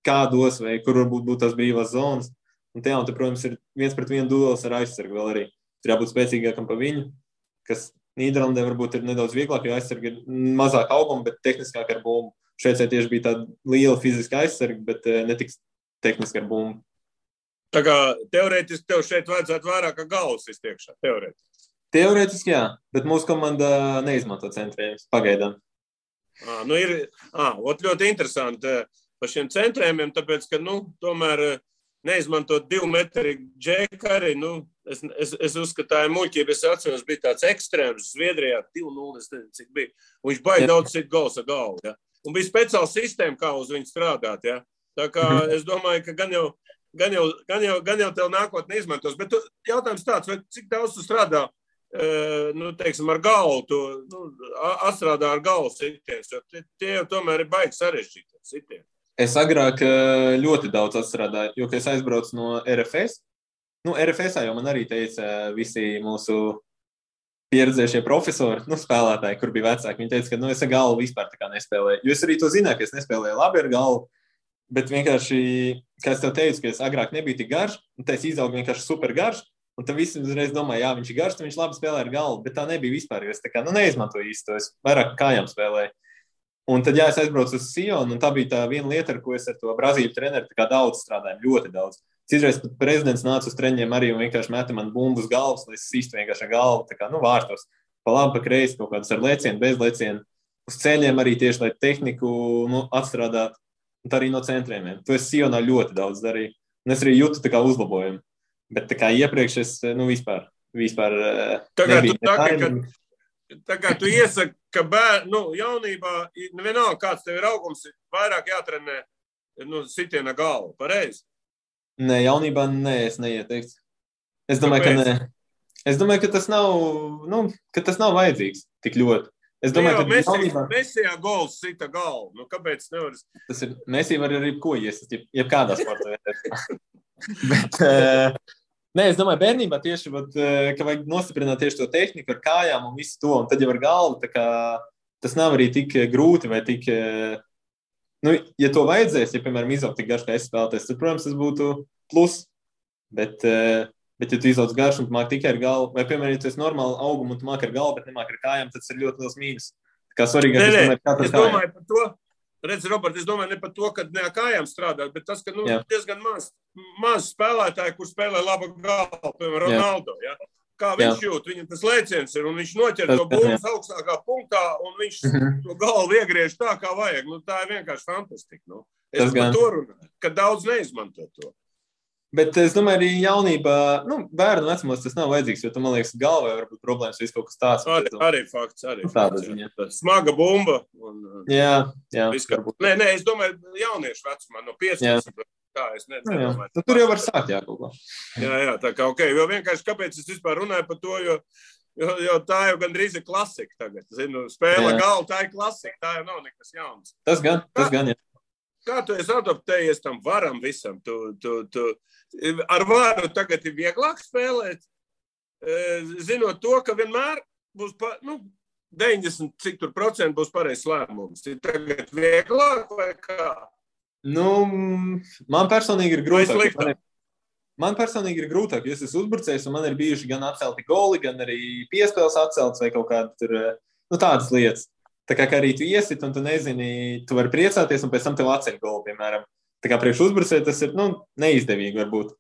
kā dos, vai kur varbūt būtu tās brīvās zonas. Un tajā, un te, protams, ir 1-1 duelis ar aizsargu vēl arī. Tur jābūt spēcīgākam pa viņu, kas Nīderlandē varbūt ir nedaudz vieglāk, jo aizsargi ir mazāk auguma, bet tehniskāk ar bumbu. Šeit tieši bija tāda liela fiziska aizsarga, bet netiks tehniski ar bumbu. Tā kā teorētiski tev šeit vajadzētu vairāk kā galvas iztiekšā, teorētiski. Teorētiski, jā, bet mūsu komanda neizmanto centrējumus pagaidām. Nu ir, ot ļoti interesanti par šiem centrējumiem, tāpēc, ka, tomēr neizmantot 2 metri džeku arī, es uzskatāju muļķību, es atceros, bija tāds ekstrēms Zviedrijā, 2-0, es nezinu, cik bija. Un viņš baigi daudz cita gols ar galvu, ja. Un bija speciāla sistēma, kā uz viņu strādāt, ja. Tā kā es domāju, ka gan jau tev nākotnē izmantos, bet jautājums tāds, vai cik daudz tu strādā, teiksim, ar galvu, tu atstrādā ar galvu sitiens, jo tie jau tomēr ir baigi sarežģīti sitieni. Es agrāk ļoti daudz atstrādāju, jo, kad es aizbraucu no RFS, RFS-ā jau man arī teica visi mūsu pieredzējušie profesori, spēlētāji, kur bija vecāki, viņi teica, ka es ar galvu vispār tā kā nespēlēju, jo es arī to zināju, ka es nespēlēju labi ar galvu, bet vienkārši, kā es tev teicu, ka es agrāk nebija tik garš, un tā es izaugu vienkārši super garš, un tad visi uzreiz domāju, jā, viņš ir garš, tad viņš labi spēlē ar galvu, bet tā nebija vispār, jo es tā kā, neizmantoju īsti to, es vairāk kājām spēlēju. Un tad, jā, es aizbraucu uz Sionu, un tā bija tā viena lieta, ar ko es ar to Brazīļu treneru tā kā daudz strādāju, ļoti daudz. Citreiz pat prezidents nāca uz treņiem arī un vienkārši meta man bumbu uz galvas, lai es sistu vienkārši ar galvu, tā kā, vārtos, pa labi, pa kreisi, kaut kādus ar lecienu, bez lecienu, uz ceļiem arī tieši, lai tehniku, atstrādāt. Un tā arī no centrējumiem. To es Sionā ļoti daudz darīju. Un es arī jūtu tā kā uzlabojumu. Bet tā kā iepriekš es, vispār nebija. Tā kā tu iesaki, ka jaunībā, vienalga kāds tev ir augums, vairāk jātrenē sitienā galvu, pareizi? Nē, jaunībā es neieteiktu. Es domāju, ka nē. Es domāju, ka tas nav vajadzīgs tik ļoti. Es domāju, ka Mesijā gols sita galvu. Kāpēc nevar? Tas ir Mesijā var arī ko iesist, jeb kādā sporta vietā. Bet es domāju, bērnībā tieši, ka vajag nostiprināt tieši to tehniku ar kājām un visu to, un tad jau ar galvu, tā kā tas nav arī tik grūti vai tik, ja to vajadzēs, ja, piemēram, izaugt tik garš, kā es spēlēties, tad, protams, tas būtu plus, bet ja tu izauc garš un tu māk tikai ar galvu, vai, piemēram, ja tu esi normāli augumu un tu māk ar galvu, bet nemāk ar kājām, tad tas ir ļoti liels mīnus. Kā svarīgāk, es domāju par to, redz, Robert, es domāju ne par to, ka ne ar kājām strādāt, bet tas, ka, diezgan maz spēlētāji, kur spēlē labu galvu, piemēram, Ronaldo, ja? Kā viņš jūt, viņam tas lēciens ir, un viņš noķer to bumbas augstākā punktā, un viņš to galvu iegriež tā, kā vajag. Tā ir vienkārši fantastika, Es par to runāju, ka daudz neizmanto to. Bet es domāju, arī jaunībā, bērnu vecumos tas nav vajadzīgs, jo tam, man liekas, galvā varbūt problēmas viss kaut kas tāds. Arī fakts. Smaga bumba. Jā. Nē, es domāju, jauniešu vecumā, no 15. Tā, es nezinu. Tur jau var sākt, kaut kā. Jā, tā kā, jo vienkārši kāpēc es vispār runāju par to, jo tā jau gandrīz ir klasika tagad. Spēle galvu, tā ir klasika, tā jau nav nekas jauns. Tas gan, jā. Kā tu esi adaptējies tam varam visam? Tu ar varu tagad ir vieglāk spēlēt, zinot to, ka vienmēr būs, 90% būs pareizs lēmums. Ir tagad vieglāk vai kā? Man personīgi ir grūtāk. Man personīgi ir grūtāk, jo es esmu uzbrucējis un man ir bijuši gan atcelti goli, gan arī piespēles atcelts vai kaut kāda tur, tādas lietas. Tā kā arī tu iesit un tu nezini, tu vari priecāties un pēc tam tev atceļ golu, piemēram. Tā kā priekš uzbrucēji tas ir, neizdevīgi varbūt.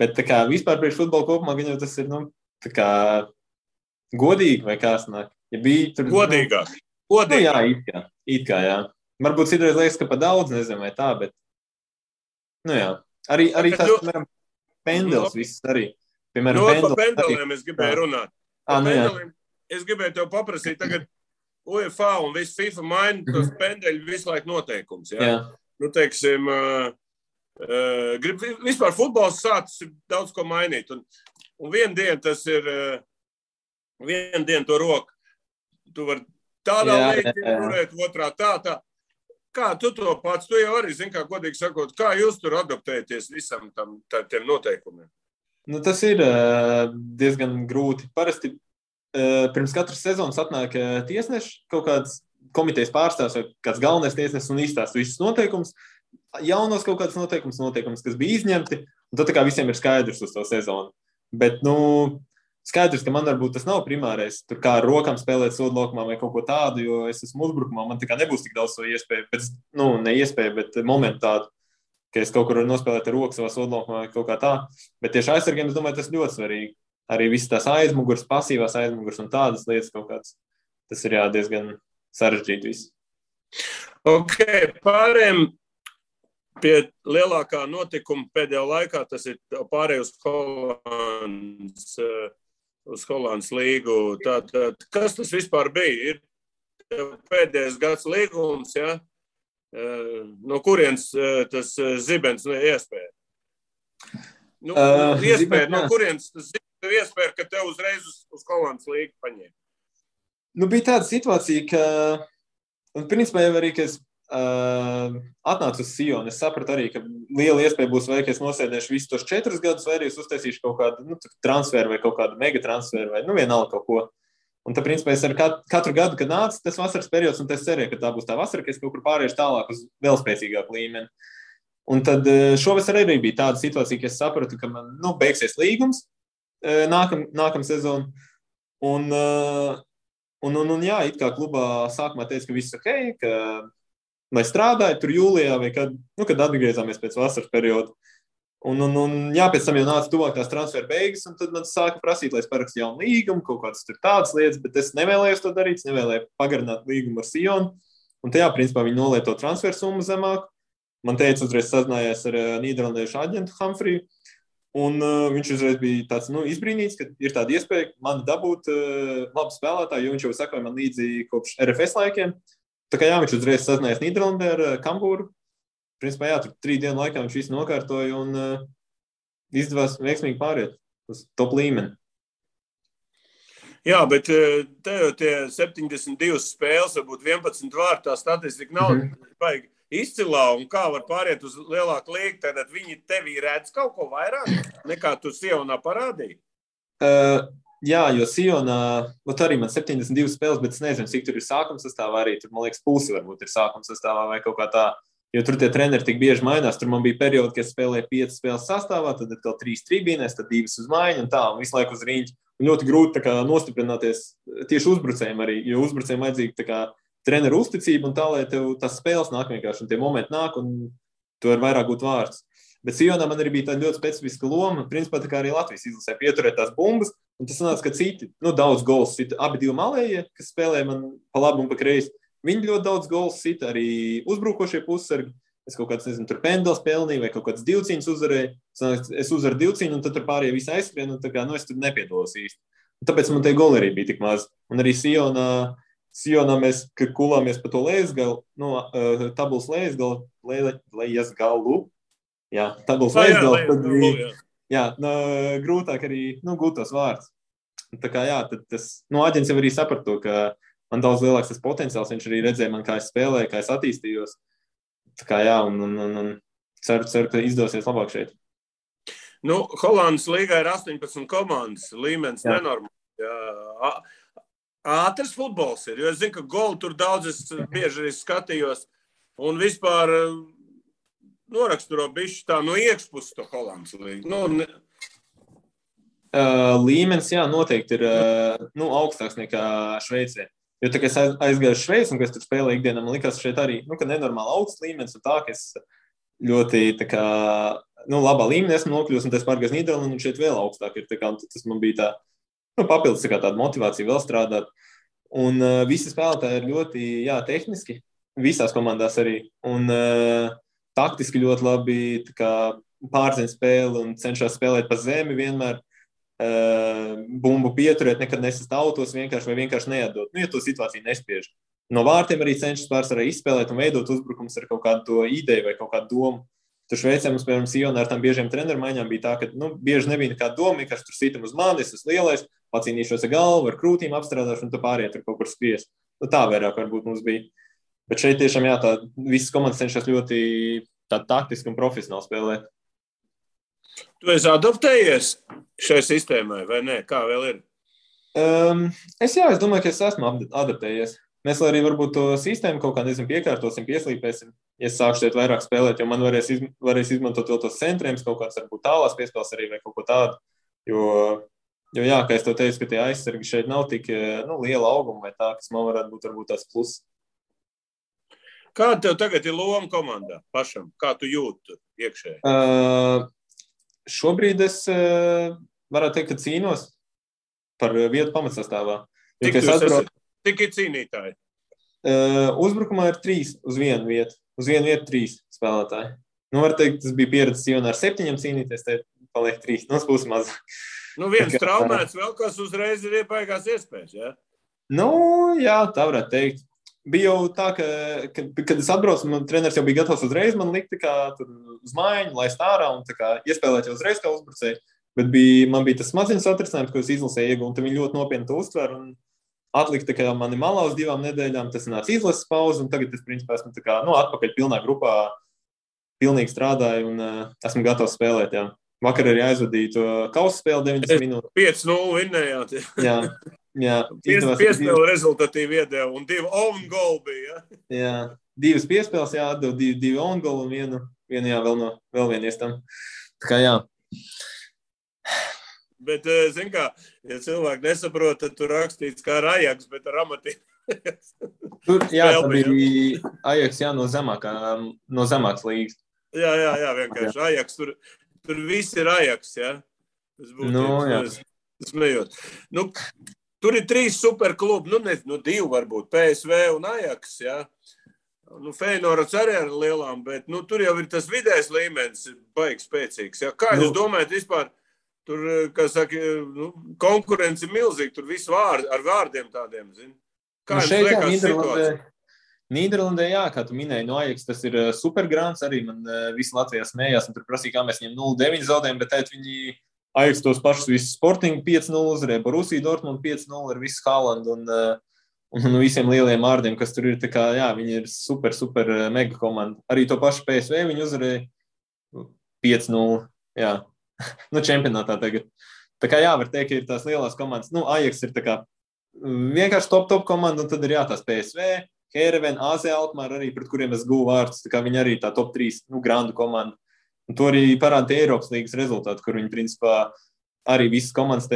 Bet tā kā vispār priekš futbola kopumā gan jau tas ir, tā kā godīgi vai kā sanāk. Ja bija tur godīgāk. Jā, it kā, jā. Varbūt citreiz liekas, ka pa daudz, nezinu, vai tā, bet jā. Arī tās, piemēram, pendels viss arī. Piemēram, pendels. Par pendelēm es gribēju runāt. Es gribēju tev paprasīt tagad UEFA un visu FIFA maina tos pendeļu visu laiku noteikums. Jā. Teiksim, vispār futbols sācis daudz ko mainīt. Un vienu dienu tas ir, vienu dienu to roku. Tu var tādā līķi turēt, otrā tā. Kā tu to pats, tu jau arī zini, kā godīgi sakot, kā jūs tur adaptēties visam tiem noteikumiem? Tas ir diezgan grūti. Parasti pirms katras sezonas atnāk tiesneši, kaut kāds komitejas pārstāvs vai kāds galvenais tiesnesis un izstāsta visus noteikumus, jaunos kaut kāds noteikums, kas bija izņemti, Tad tā kā visiem ir skaidrs uz to sezonu. Bet, nu, skaidrs, ka man varbūt tas nav primārais, tur kā ar rokām spēlēt sodu laukumā vai kaut ko tādu, jo es esmu uzbrukumā, man tā kā nebūs tik daudz to iespēju, bet, nu, ne iespēju, bet momentu tādu, ka es kaut kur nospēlēt ar roku savā sodu laukumā vai kaut kā tā. Bet tieši aizsargiem, es domāju, tas ļoti svarīgi. Arī visas tās aizmugurs, pasīvās aizmugurs un tādas lietas kaut kāds. Tas ir jā, diezgan sarežģīti viss. Ok, pārējiem pie lielākā notikuma pēdējā laikā, tas ir pārēj uz Holandas līgu. Tātad, kas tas vispār bija? Ir pēdējais gads līgums, ja? No kurienes tas zibens iespēja? Nu, iespēja, no kurienes tas zibens iespēja, ka tev uzreiz uz Holandas līgu paņēma? Nu, bija tāda situācija, ka, un principā jau arī, ka es atnācu uz Sion, es sapratu arī, ka liela iespēja būs vai, ka es nosēdēšu visus tos 4 gadus, vai arī es uztaisīšu kaut kādu transferu vai kaut kādu megatransferu vai, nu, vienalga kaut ko. Un tā, principā, es ar katru gadu, kad nāca tas vasaras periods, un es cerēju, ka tā būs tā vasara, ka es kaut kur pāriešu tālāk uz vēl spēcīgāku līmeni. Un tad šovasar arī bija tāda situācija, ka es sapratu, ka man, nu, beigsies līgums nākam sezonu. Un jā, it kā klubā sākumā teica, ka viss ok, ka lai strādāju tur jūlijā vai kad, nu, kad atgriezāmies pēc vasaras perioda. Un jā, pēc tam jau nāca tuvāk tās transfera beigas, un tad man sāka prasīt, lai es parakstu jaunu līgumu, kaut kādas tur tādas lietas, bet es nevēlējos to darīt, es nevēlēju pagarināt līgumu ar Sionu. Un tajā, principā, viņi nolēja to transferu summu zemāku. Man teica, uzreiz sazinājās ar nīderlandiešu aģentu Humfriju. Un viņš uzreiz bija tāds, nu, izbrīnīts, ka ir tāda iespēja man dabūt labu spēlētāju, jo viņš jau sakoja man līdzi kopš RFS laikiem. Tā kā jā, viņš uzreiz sazinājās Nīderlandē ar Kambūru. Principā jā, tur 3 dienu laikā viņš visu nokārtoja un izdevās veiksmīgi pāriet uz top līmeni. Jā, bet te jau tie 72 spēles, varbūt 11 vārtu, tā statistika nav baigi izcilā, un kā var pāriet uz lielāku līgu, tad viņi tevī redz kaut ko vairāk nekā tu Sionā parādīji? Jā, jo Sionā, arī man 72 spēles, bet es nezinu, cik tur ir sākums sastāvā arī, tur, man liekas, pusi varbūt ir sākums sastāvā vai kaut kā tā, jo tur tie treneri tik bieži mainās, tur man bija periodi, kad es spēlēju 5 spēles sastāvā, tad atkal 3 tribīnēs, tad 2 uz maiņu un tā, un visu laiku uz riņķi. Un ļoti grūti tā kā nostiprināties tieši uzbrucējiem arī, jo uzbrucējiem vajadzīgi tā kā treneru uzticību un tā, lai tev tās spēles nāk vienkārši, un tie momenti nāk, un tu var vairāk būt vārds. Bet Sionā man arī bija tāda ļoti specifiska loma, principā tā kā arī Latvijas izlasē pieturēt tās bumbas, un tas sanāca, ka citi, nu, daudz gols sita, abi divi malējie, kas spēlēja man pa labu un pa kreisi, viņi ļoti daudz gols sita, arī uzbrukošie pussargi, es kaut kāds, nezinu, tur pendels pelnīju vai kaut kāds divcīņas uzvarēju, sanāca, es uzvaru divcīņu, un tad tur pārējie visi aizskrien, un tā kā, nu, es tur nepiedalos īsti. Un tāpēc man tie goli arī bija tik maz. Un arī Sionā mēs kulāmies pa to lejasgalu, nu, tabulas lejasgalu, jā, tabulas lejasgalu, jā, nu, grūtāk arī, nu, gūtos vārds. Tā kā, jā, tad tas, nu, aģents jau arī sapratu, ka man daudz lielāks tas potenciāls, viņš arī redzēja man, kā es spēlēju, kā es attīstījos. Tā kā, jā, un ceru, ka izdosies labāk šeit. Nu, Holandas līgā ir 18 komandas, līmenis nenormāls, jā. Ātrs futbols ir, jo es zinu, ka golu tur daudz es bieži arī skatījos un vispār noraksturo bišķi tā no iekšpuses to Holandas līgu. Nu, līmenis, jā, noteikti ir nu, augstāks nekā Šveicē. Jo tā, ka es aizgāju Šveicu un ka es tur spēlēju ikdienā, man likās šeit arī, nu, ka nenormāli augsts līmenis un tā, ka es ļoti tā kā, nu, labā līmenī esmu nokļūst un tas pārgāju Nīderlandi un šeit vēl augstāk ir, tā kā tas man bija tā. Nu, papildus kā tāda motivācija vēl strādāt. Un visi spēlētāji ir ļoti, jā, tehniski, visās komandās arī. Un taktiski ļoti labi pārzina spēli un cenšas spēlēt pa zemi vienmēr. Bumbu pieturēt, nekad nesist autos vienkārši vai vienkārši neatdot. Nu, ja to situāciju nespiež. No vārtiem arī cenšas pārsvarā izspēlēt un veidot uzbrukums ar kaut kādu to ideju vai kaut kādu domu. Tur Šveicē mums, piemēram, Sionā ar tām biežiem treneru maiņām bija tā, ka, nu, bieži nebija nekāda doma, vienkārši tur sitam uz mani, es esmu lielais, pacīnīšos ar galvu, ar krūtīm apstrādāšu un tu pāriet tur kaut kur spiest. Nu, tā vairāk varbūt mums bija. Bet šeit tiešām, jā, tā visas komandas cenšas ļoti tā taktiski un profesionāli spēlēt. Tu esi adaptējies šai sistēmai, vai ne? Kā vēl ir? Es domāju, ka es esmu adaptējies. Mēs arī varbūt to sistēmu kaut kā, nezinu, piekārtosim, pieslīpēsim. es sākšu tiet vairāk spēlēt, jo man varēs izmantot vēl tos centrēms, kaut kāds varbūt tālās piespēles arī vai kaut ko tādu, jo jā, kā es to teicu, ka tie aizsargi šeit nav tik liela auguma vai tā, kas man varētu būt varbūt tās pluss. Kāda tev tagad ir loma komandā pašam? Kā tu jūti iekšēji? Šobrīd es varētu teikt, ka cīnos par vietu pamatsastāvā. Tik ir cīnītāji? Uzbrukumā ir 3 uz vienu vietu. Uz vienu vietu 3 spēlētāji. Nu, var teikt, tas bija pieredzes Sionā ar 7 cīnīties, te paliek 3. Nu, spūs mazāk. Nu, viens traumēts vēl, kas uzreiz ir iepaigās iespējas, jā? Nu, jā, tā varētu teikt. Bija jau tā, ka kad es atbraucu, man treneris jau bija gatavs uzreiz man likt uz mājiņu, laist ārā un iespēlēt jau uzreiz kā uzbrucēju. Bet man bija tas maziņas atrisinājums, ko es izlasēju iegūt, un viņi ļoti nopietni to uztver. Un atlikt mani malā uz 2 nedēļām, tas nāca izlases pauze, un tagad es principā esmu atpakaļ pilnā grupā, pilnīgi strādāju, un esmu gatavs spēlēt, jā. Vakar arī aizvadīju to kausa spēli 90 minūtes. 5-0 vinnējāt, jā. Jā, piespēle rezultatīvi iedeva, un 2 own goal bija, jā? Jā, 2 piespēles, jā, atdeva 2 own goal, un vienu jā, vēl vienies tam. Tā kā jā. Bet, zin kā, ja cilvēki nesaprot, tad tu rakstīts kā ar Ajax, bet ar amatī. Tur, jā, tam ir Ajax, jā, no zemākas līgas. Jā, jā, jā, vienkārši Ajax, tur viss ir Ajax, jā? Nu, jā. Smējot. Nu, tur ir 3 superklubi, 2 varbūt, PSV un Ajax, jā. Nu, Feyenoords arī ar lielām, bet tur jau ir tas vidējs līmenis baigi spēcīgs, jā. Kā jūs domājat vispār, tur, kā saka, konkurence ir milzīga, tur viss ar vārdiem tādiem, zini. Kā jums liekas situācija? Nīderlandē, jā, kā tu minēji, no Ajax, tas ir supergrāns, arī man visi Latvijā smējās, un tur prasīja, kā mēs viņiem 0-9 zaudējam, bet tēt viņi Ajax tos pašus visus Sporting 5-0 uzvarēja, Borussia Dortmund 5-0 ar visu Haalandu un visiem lieliem ārdiem, kas tur ir, tā kā, jā, viņi ir super, super mega komanda. Arī to pašu PSV viņi uzvarēja 5-0, jā, čempionātā tagad. Tā kā, jā, var teikt, ka ir tās lielās komandas. Nu, Ajax ir tā kā vienkārši top komanda, un tad ir, jā, tās PSV, Heerenveen, AZ Alkmaar arī, pret kuriem es guvu vārdus, tā kā viņi arī tā top 3, grandu komanda. Un to arī parāda Eiropas līgas rezultāti, kur viņi principā arī visas komandas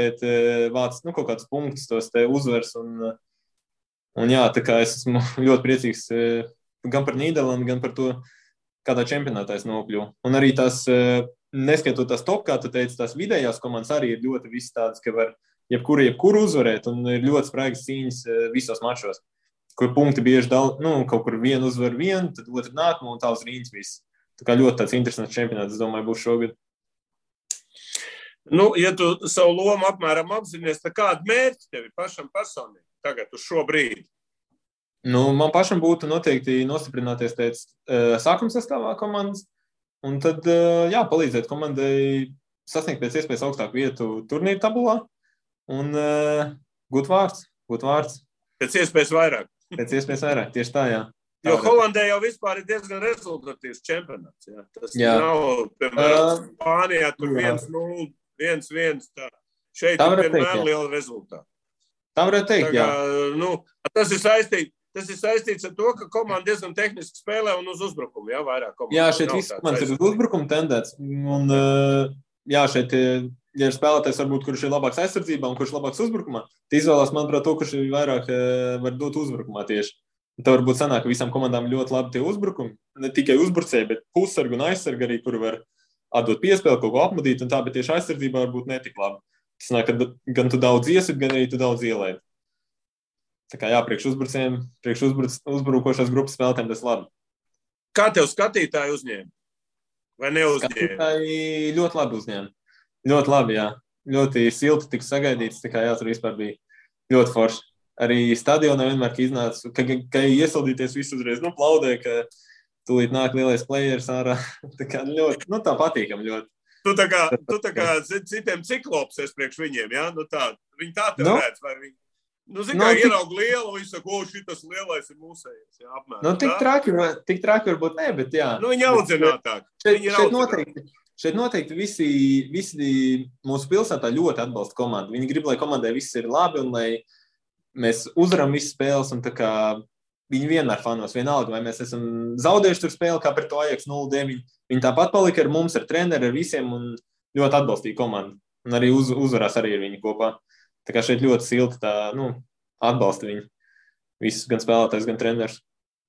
vāc kaut kādus punktus, tos uzvers. Un jā, tā kā es esmu ļoti priecīgs gan par Nīderlandi, gan par to, kādā čempionātā es nokļuvu. Un arī tās, neskaitot tās top, kā tu teici, tās vidējās komandas arī ir ļoti visas tādas, ka var jebkuru uzvarēt, un ir ļoti spraigas cīņas visos mačos, kur punkti bieži kaut kur vienu uzvar vienu, tad otru nākamo un tā uz rīņas viss. Tā kā ļoti tāds interesants čempionāts, es domāju, būs šogad. Nu, ja tu savu lomu apmēram apzinies, tad kāda mērķi tevi pašam personīgi tagad uz šo brīdi? Nu, man pašam būtu noteikti nostiprināties sākuma sastāvā komandas, un tad, jā, palīdzēt komandai sasniegt pēc iespējas augstāku vietu turnīru tabulā un gūt vārds. Pēc iespējas vairāk. Pēc iespējas vairāk, tieši tā, jā. Jo Holandē jau vispār ir diezgan rezultatīvs čempionāts, jā. Tas nav, piemēram, Spānijā tur 1-0, 1-1, tā. Šeit ir vienmēr liela rezultāta. Tā varētu teikt, jā. Tas ir saistīts ar to, ka komanda diezgan tehniski spēlē un uz uzbrukumu, jā, vairāk komandas. Jā, šeit viss komandas ir uz uzbrukumu tendēts. Un, jā, šeit, ja ir spēlētājs, varbūt, kurš ir labāks aizsardzībā un kurš labāks uzbrukumā, te izvēlās, manuprāt, to, kurš vairāk var dot uzbrukumā tieši. Tā varbūt sanāk, ka visām komandām ļoti labi tie uzbrukumi, ne tikai uzbrucēji, bet pussargu un aizsargu arī, kuri var atdot piespēli, kaut ko apmudīt un tā, bet tieši aizsardzībā varbūt netik labi. Tas sanāk, ka gan tu daudz iesit, gan arī tu daudz ielaid. Tā kā jā, priekš uzbrukošās grupas spēlētēm tas labi. Kā tev skatītāji uzņēma? Vai neuzņēma? Skatītāji ļoti labi uzņēma. Ļoti labi, jā. Ļoti silti tika sagaidīts, tā kā jā, tur vispār bija ļoti forši. Arī stadionā vienmēr, ka iznāca, ka iesildīties visu uzreiz, plaudē, ka tūlīt nāk lielais players ārā. Tā kā ļoti, tā patīkam ļoti. Tu tā kā citiem ciklops esi priekš viņiem, jā? Viņi tā tev redz, vai viņi... Nu, zin kā, ieraug lielu, viņi saka, šitas lielais ir mūsējais, jā, apmēram. Nu, tik traki varbūt ne, bet jā. Nu, viņi audzinātāk. Šeit noteikti visi mūsu pilsētā ļoti atbalsta komandu. Viņi grib, lai komandai viss ir labi un lai mēs uzvaram visas spēles un tā kā Viņi vienmēr fanos, vienalga, vai mēs esam zaudējuši tur spēli, kā pret Ajax 0-9. Viņi tāpat palika ar mums, ar treneri, ar visiem, un ļoti atbalstīja komandu. Un arī uzvarās arī ar viņu kopā. Tā kā šeit ļoti silti tā, nu, atbalsta viņu. Visus, gan spēlētājs, gan treneris.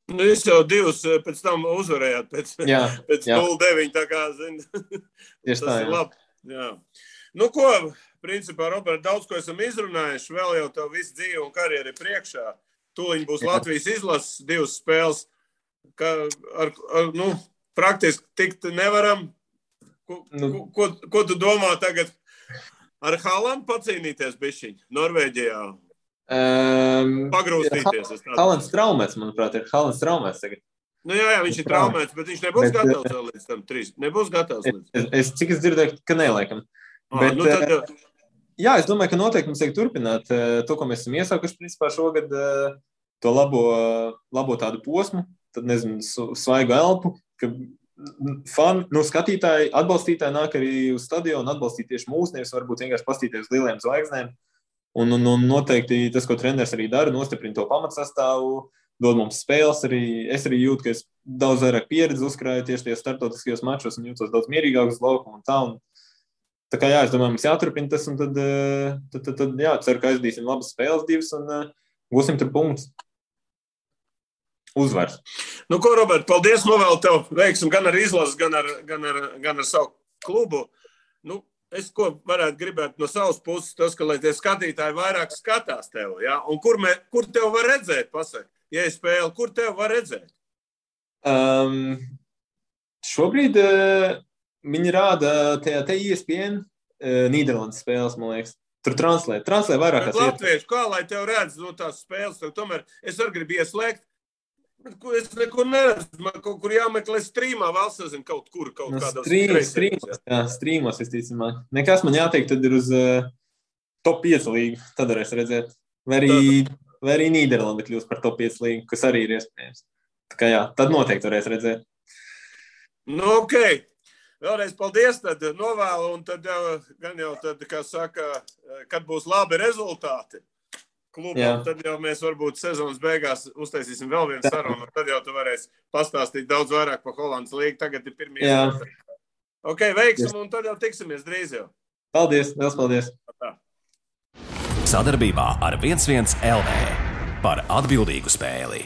Nu, jūs jau divus pēc tam uzvarējāt pēc 0-9, tā kā, zin, tas tā, ir labi. Jā. Nu, ko, principā, Robert, daudz, ko esam izrunājuši, vēl jau tev visu dzīvi un karjeri priekšā. Tūliņ būs Latvijas izlases divas spēles, ka nu, praktiski tikt nevaram. Ko tu domā tagad? Ar Haalandu pacīnīties bišķiņ Norvēģijā? Pagrūstīties? Alans Traumeš, manuprāt, ir Alans Traumeš tagad. Nu jā, viņš ir traumēts, bet viņš nebūs gatavs līdz tam 3. Nebūs gatavs līdz tam. Cik es dzirdēju, ka nelaikam. Bet, nu tad... Jā, es domāju, ka noteikti mums tiek turpināt to, ko mēs esam iesākuši principā šogad, to labo tādu posmu, tad, nezinu, svaigu elpu, ka fani, nu, skatītāji, atbalstītāji nāk arī uz stadionu, atbalstīt tieši mūs, nevis varbūt vienkārši pastīties uz lielajiem zvaigznēm. Un noteikti tas, ko treneris arī dara, nostiprina to pamatsastāvu, dod mums spēles arī. Es arī jūtu, ka es daudz vairāk pieredzi uzkrāju tieši tajos starptautiskajos mačos un jūtos daudz mierīgāk uz laukumu un tā. Tā kā jā, es domāju, mums jāturpina tas, un tad jā, ceru, ka aizdīsim labas spēles divas, un būsim tur punkts. Uzvars. Nu ko, Robert, paldies, novēlu tev veiksim gan ar izlases, gan ar savu klubu. Nu, es ko varētu gribēt no savas puses, tas, ka lai tie skatītāji vairāk skatās tev, jā? Un kur tev var redzēt, pasaka, ja ir spēle, kur tev var redzēt? Šobrīd... Viņi rāda tajā ESPN Nīderlandes spēles, man liekas. Tur translē vairāk. Bet latvieši, kā lai tev redz no tās spēles? Tomēr es arī gribu ieslēgt. Es neko neredzu. Man kaut kur jāmeklē streamā, vēl sazinu kaut kādā. Streamos, visticamāk. Nekas man jāteikt, tad ir uz top 5 līgu. Tad varēs redzēt. Vai arī Nīderlanda kļūs par top 5 līgu, kas arī ir iespējams. Tā kā jā, tad noteikti varēs redzēt. Nu, okei. Vēlreiz paldies, tad novēlu, un tad jau, kā saka, kad būs labi rezultāti klubam, tad jau mēs varbūt sezonas beigās uztaisīsim vēl vienu sarunu, un tad jau tu varēsi pastāstīt daudz vairāk par Holandas līgu. Tagad ir pirmie. Ok, veiksim, un tad jau tiksimies drīz jau. Paldies, vēl paldies. Sadarbībā ar 11 LV par atbildīgu spēli.